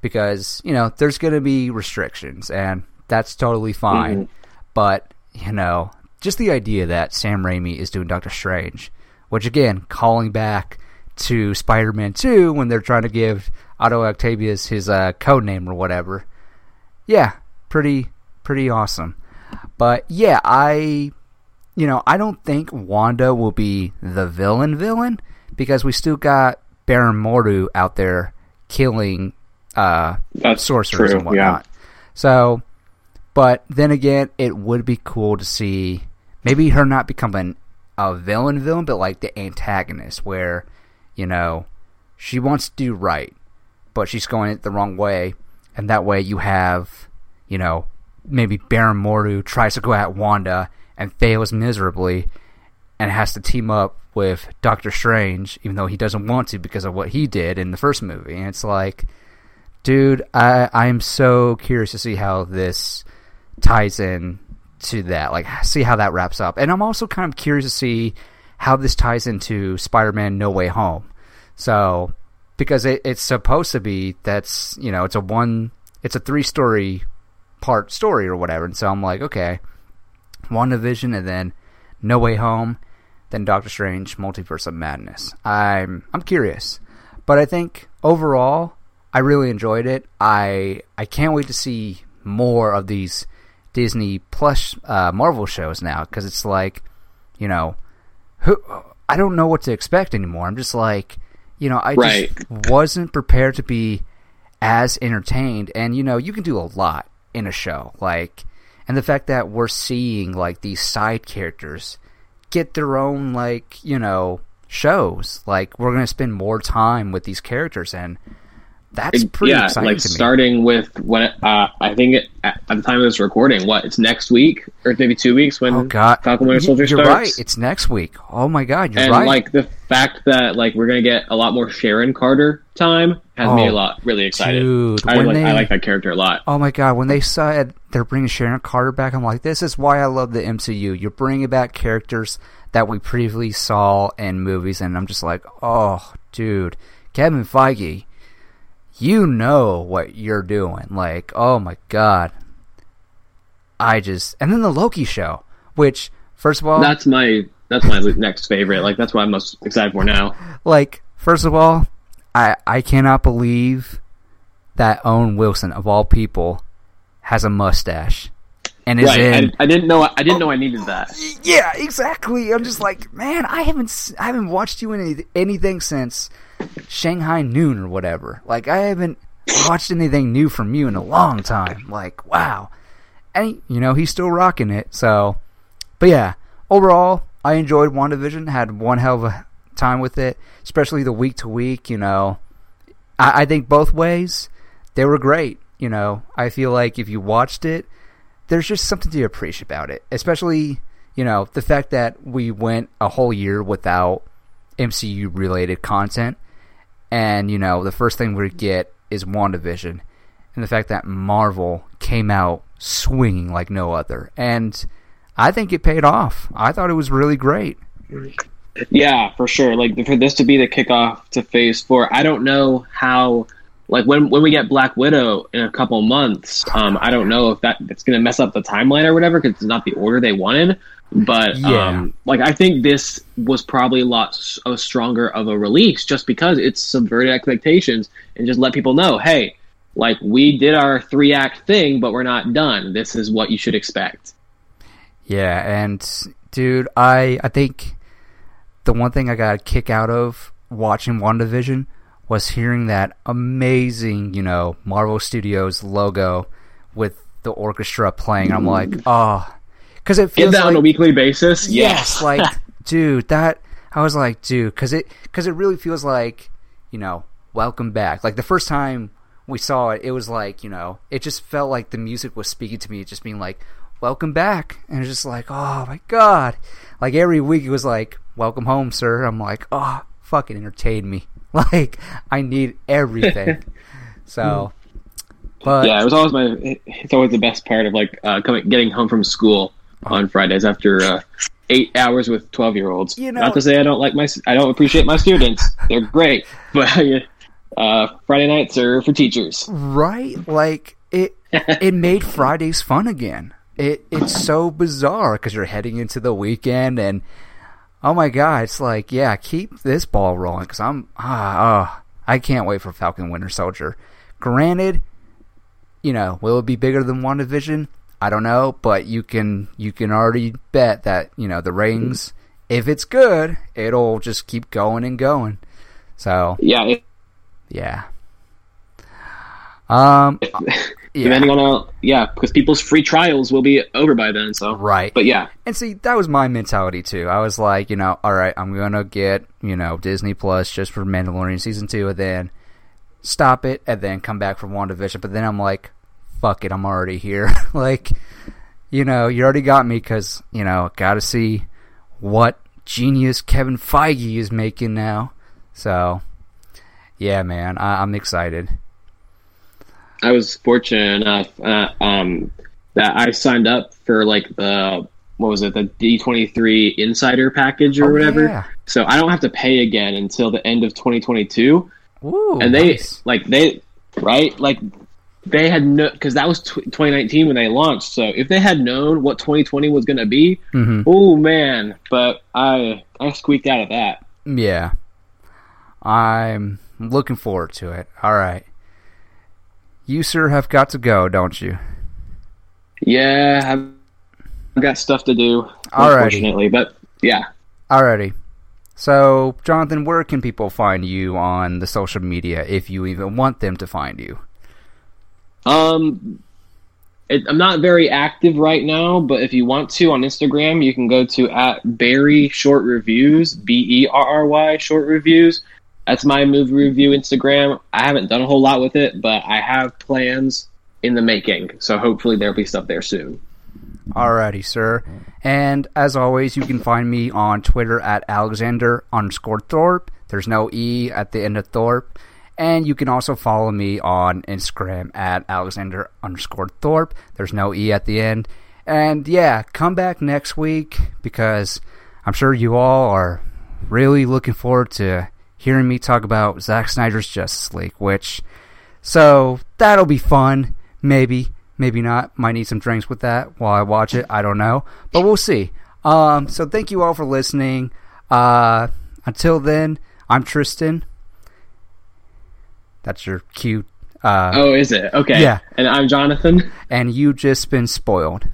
because you know there's going to be restrictions, and that's totally fine. But you know, just the idea that Sam Raimi is doing Doctor Strange, which again, calling back to Spider-Man 2 when they're trying to give Otto Octavius his code name or whatever. Yeah, pretty awesome. But yeah, I don't think Wanda will be the villain, because we still got Baron Mordo out there killing sorcerers and whatnot. Yeah. So, but then again, it would be cool to see maybe her not become a villain, but like the antagonist, where, you know, she wants to do right, but she's going it the wrong way, and that way you have, you know, maybe Baron Mordo tries to go at Wanda and fails miserably and has to team up with Doctor Strange, even though he doesn't want to because of what he did in the first movie. And it's like, dude, I'm so curious to see how this ties in to that, like see how that wraps up. And I'm also kind of curious to see how this ties into Spider-Man No Way Home. So because it's supposed to be, that's, you know, it's a 3-story part story or whatever. And so I'm like, okay, WandaVision and then No Way Home, then Doctor Strange Multiverse of Madness. I'm curious, but I think overall I really enjoyed it. I can't wait to see more of these Disney Plus Marvel shows now, because it's like, you know, I don't know what to expect anymore. I'm just like, you know, I just wasn't prepared to be as entertained. And, you know, you can do a lot in a show, like, and the fact that we're seeing like these side characters get their own, like, you know, shows, like we're going to spend more time with these characters, and that's pretty exciting to me. Starting with when I think at the time of this recording, it's next week or maybe 2 weeks when Falcon Winter Soldier starts. You're right. It's next week. Oh my God, you're right. And like the fact that like we're gonna get a lot more Sharon Carter time has me really excited. Dude, I like that character a lot. Oh my God, when they said they're bringing Sharon Carter back, I'm like, this is why I love the MCU. You're bringing back characters that we previously saw in movies, and I'm just like, oh, dude, Kevin Feige. You know what you're doing. Like, oh my God. And then the Loki show, which, first of all, that's my next favorite. Like, that's what I'm most excited for now. Like, first of all, I cannot believe that Owen Wilson, of all people, has a mustache. And is I didn't know I needed that. Yeah, exactly. I'm just like, man, I haven't watched you in anything since Shanghai Noon or whatever. Like, I haven't watched anything new from you in a long time. Like, wow. And, you know, he's still rocking it. So, but yeah, overall, I enjoyed WandaVision. Had one hell of a time with it, especially the week to week. You know, I think both ways they were great. You know, I feel like if you watched it, there's just something to appreciate about it, especially, you know, the fact that we went a whole year without MCU-related content, and, you know, the first thing we get is WandaVision, and the fact that Marvel came out swinging like no other, and I think it paid off. I thought it was really great. Yeah, for sure. Like, for this to be the kickoff to Phase 4, I don't know how... Like, when we get Black Widow in a couple months, I don't know if it's going to mess up the timeline or whatever, because it's not the order they wanted. But, like, I think this was probably a lot stronger of a release, just because it's subverted expectations and just let people know, hey, like, we did our 3-act thing, but we're not done. This is what you should expect. Yeah, and, dude, I think the one thing I got a kick out of watching WandaVision was hearing that amazing, you know, Marvel Studios logo with the orchestra playing. I'm like, oh, because it feels like... Get that on a weekly basis? Yes. Like, dude, that... I was like, dude, because it really feels like, you know, welcome back. Like, the first time we saw it, it was like, you know, it just felt like the music was speaking to me, just being like, welcome back. And it's just like, oh, my God. Like, every week it was like, welcome home, sir. I'm like, oh, fucking entertain me. Like, I need everything. So, but yeah, it's always the best part of like getting home from school on Fridays after 8 hours with 12-year-olds. You know, not to say I don't appreciate my students. They're great, but Friday nights are for teachers, right? Like it made Fridays fun again. It's so bizarre because you're heading into the weekend and. Oh my God, it's like, yeah, keep this ball rolling because I can't wait for Falcon Winter Soldier. Granted, you know, will it be bigger than WandaVision? I don't know, but you can already bet that, you know, the ratings, if it's good, it'll just keep going and going. So, yeah. Depending on because people's free trials will be over by then, so right. But yeah, and see, that was my mentality too. I was like, you know, all right, I'm gonna get, you know, Disney Plus just for Mandalorian season 2, and then stop it, and then come back for WandaVision. But then I'm like, fuck it, I'm already here. Like, you know, you already got me because, you know, gotta see what genius Kevin Feige is making now. So yeah, man, I'm excited. I was fortunate enough that I signed up for like the, what was it, the D23 Insider package or whatever. Yeah. So I don't have to pay again until the end of 2022. Ooh, and they nice. Like they right like they had no because that was 2019 when they launched. So if they had known what 2020 was going to be, mm-hmm. oh man! But I squeaked out of that. Yeah, I'm looking forward to it. All right, you sir have got to go, don't you? Yeah, I've got stuff to do. Unfortunately, but yeah. Alrighty. So, Jonathan, where can people find you on the social media if you even want them to find you? I'm not very active right now, but if you want to on Instagram, you can go to @BerryShortReviews, BERRY short reviews. That's my movie review Instagram. I haven't done a whole lot with it, but I have plans in the making, so hopefully there'll be stuff there soon. Alrighty, sir. And as always, you can find me on Twitter at Alexander_Thorpe. There's no E at the end of Thorpe. And you can also follow me on Instagram at Alexander_Thorpe. There's no E at the end. And yeah, come back next week because I'm sure you all are really looking forward to hearing me talk about Zack Snyder's Justice League, which, so that'll be fun, maybe. Maybe not. Might need some drinks with that while I watch it. I don't know. But we'll see. So thank you all for listening. Until then, I'm Tristan. That's your cue. Oh, is it? Okay. Yeah. And I'm Jonathan. And you've just been spoiled.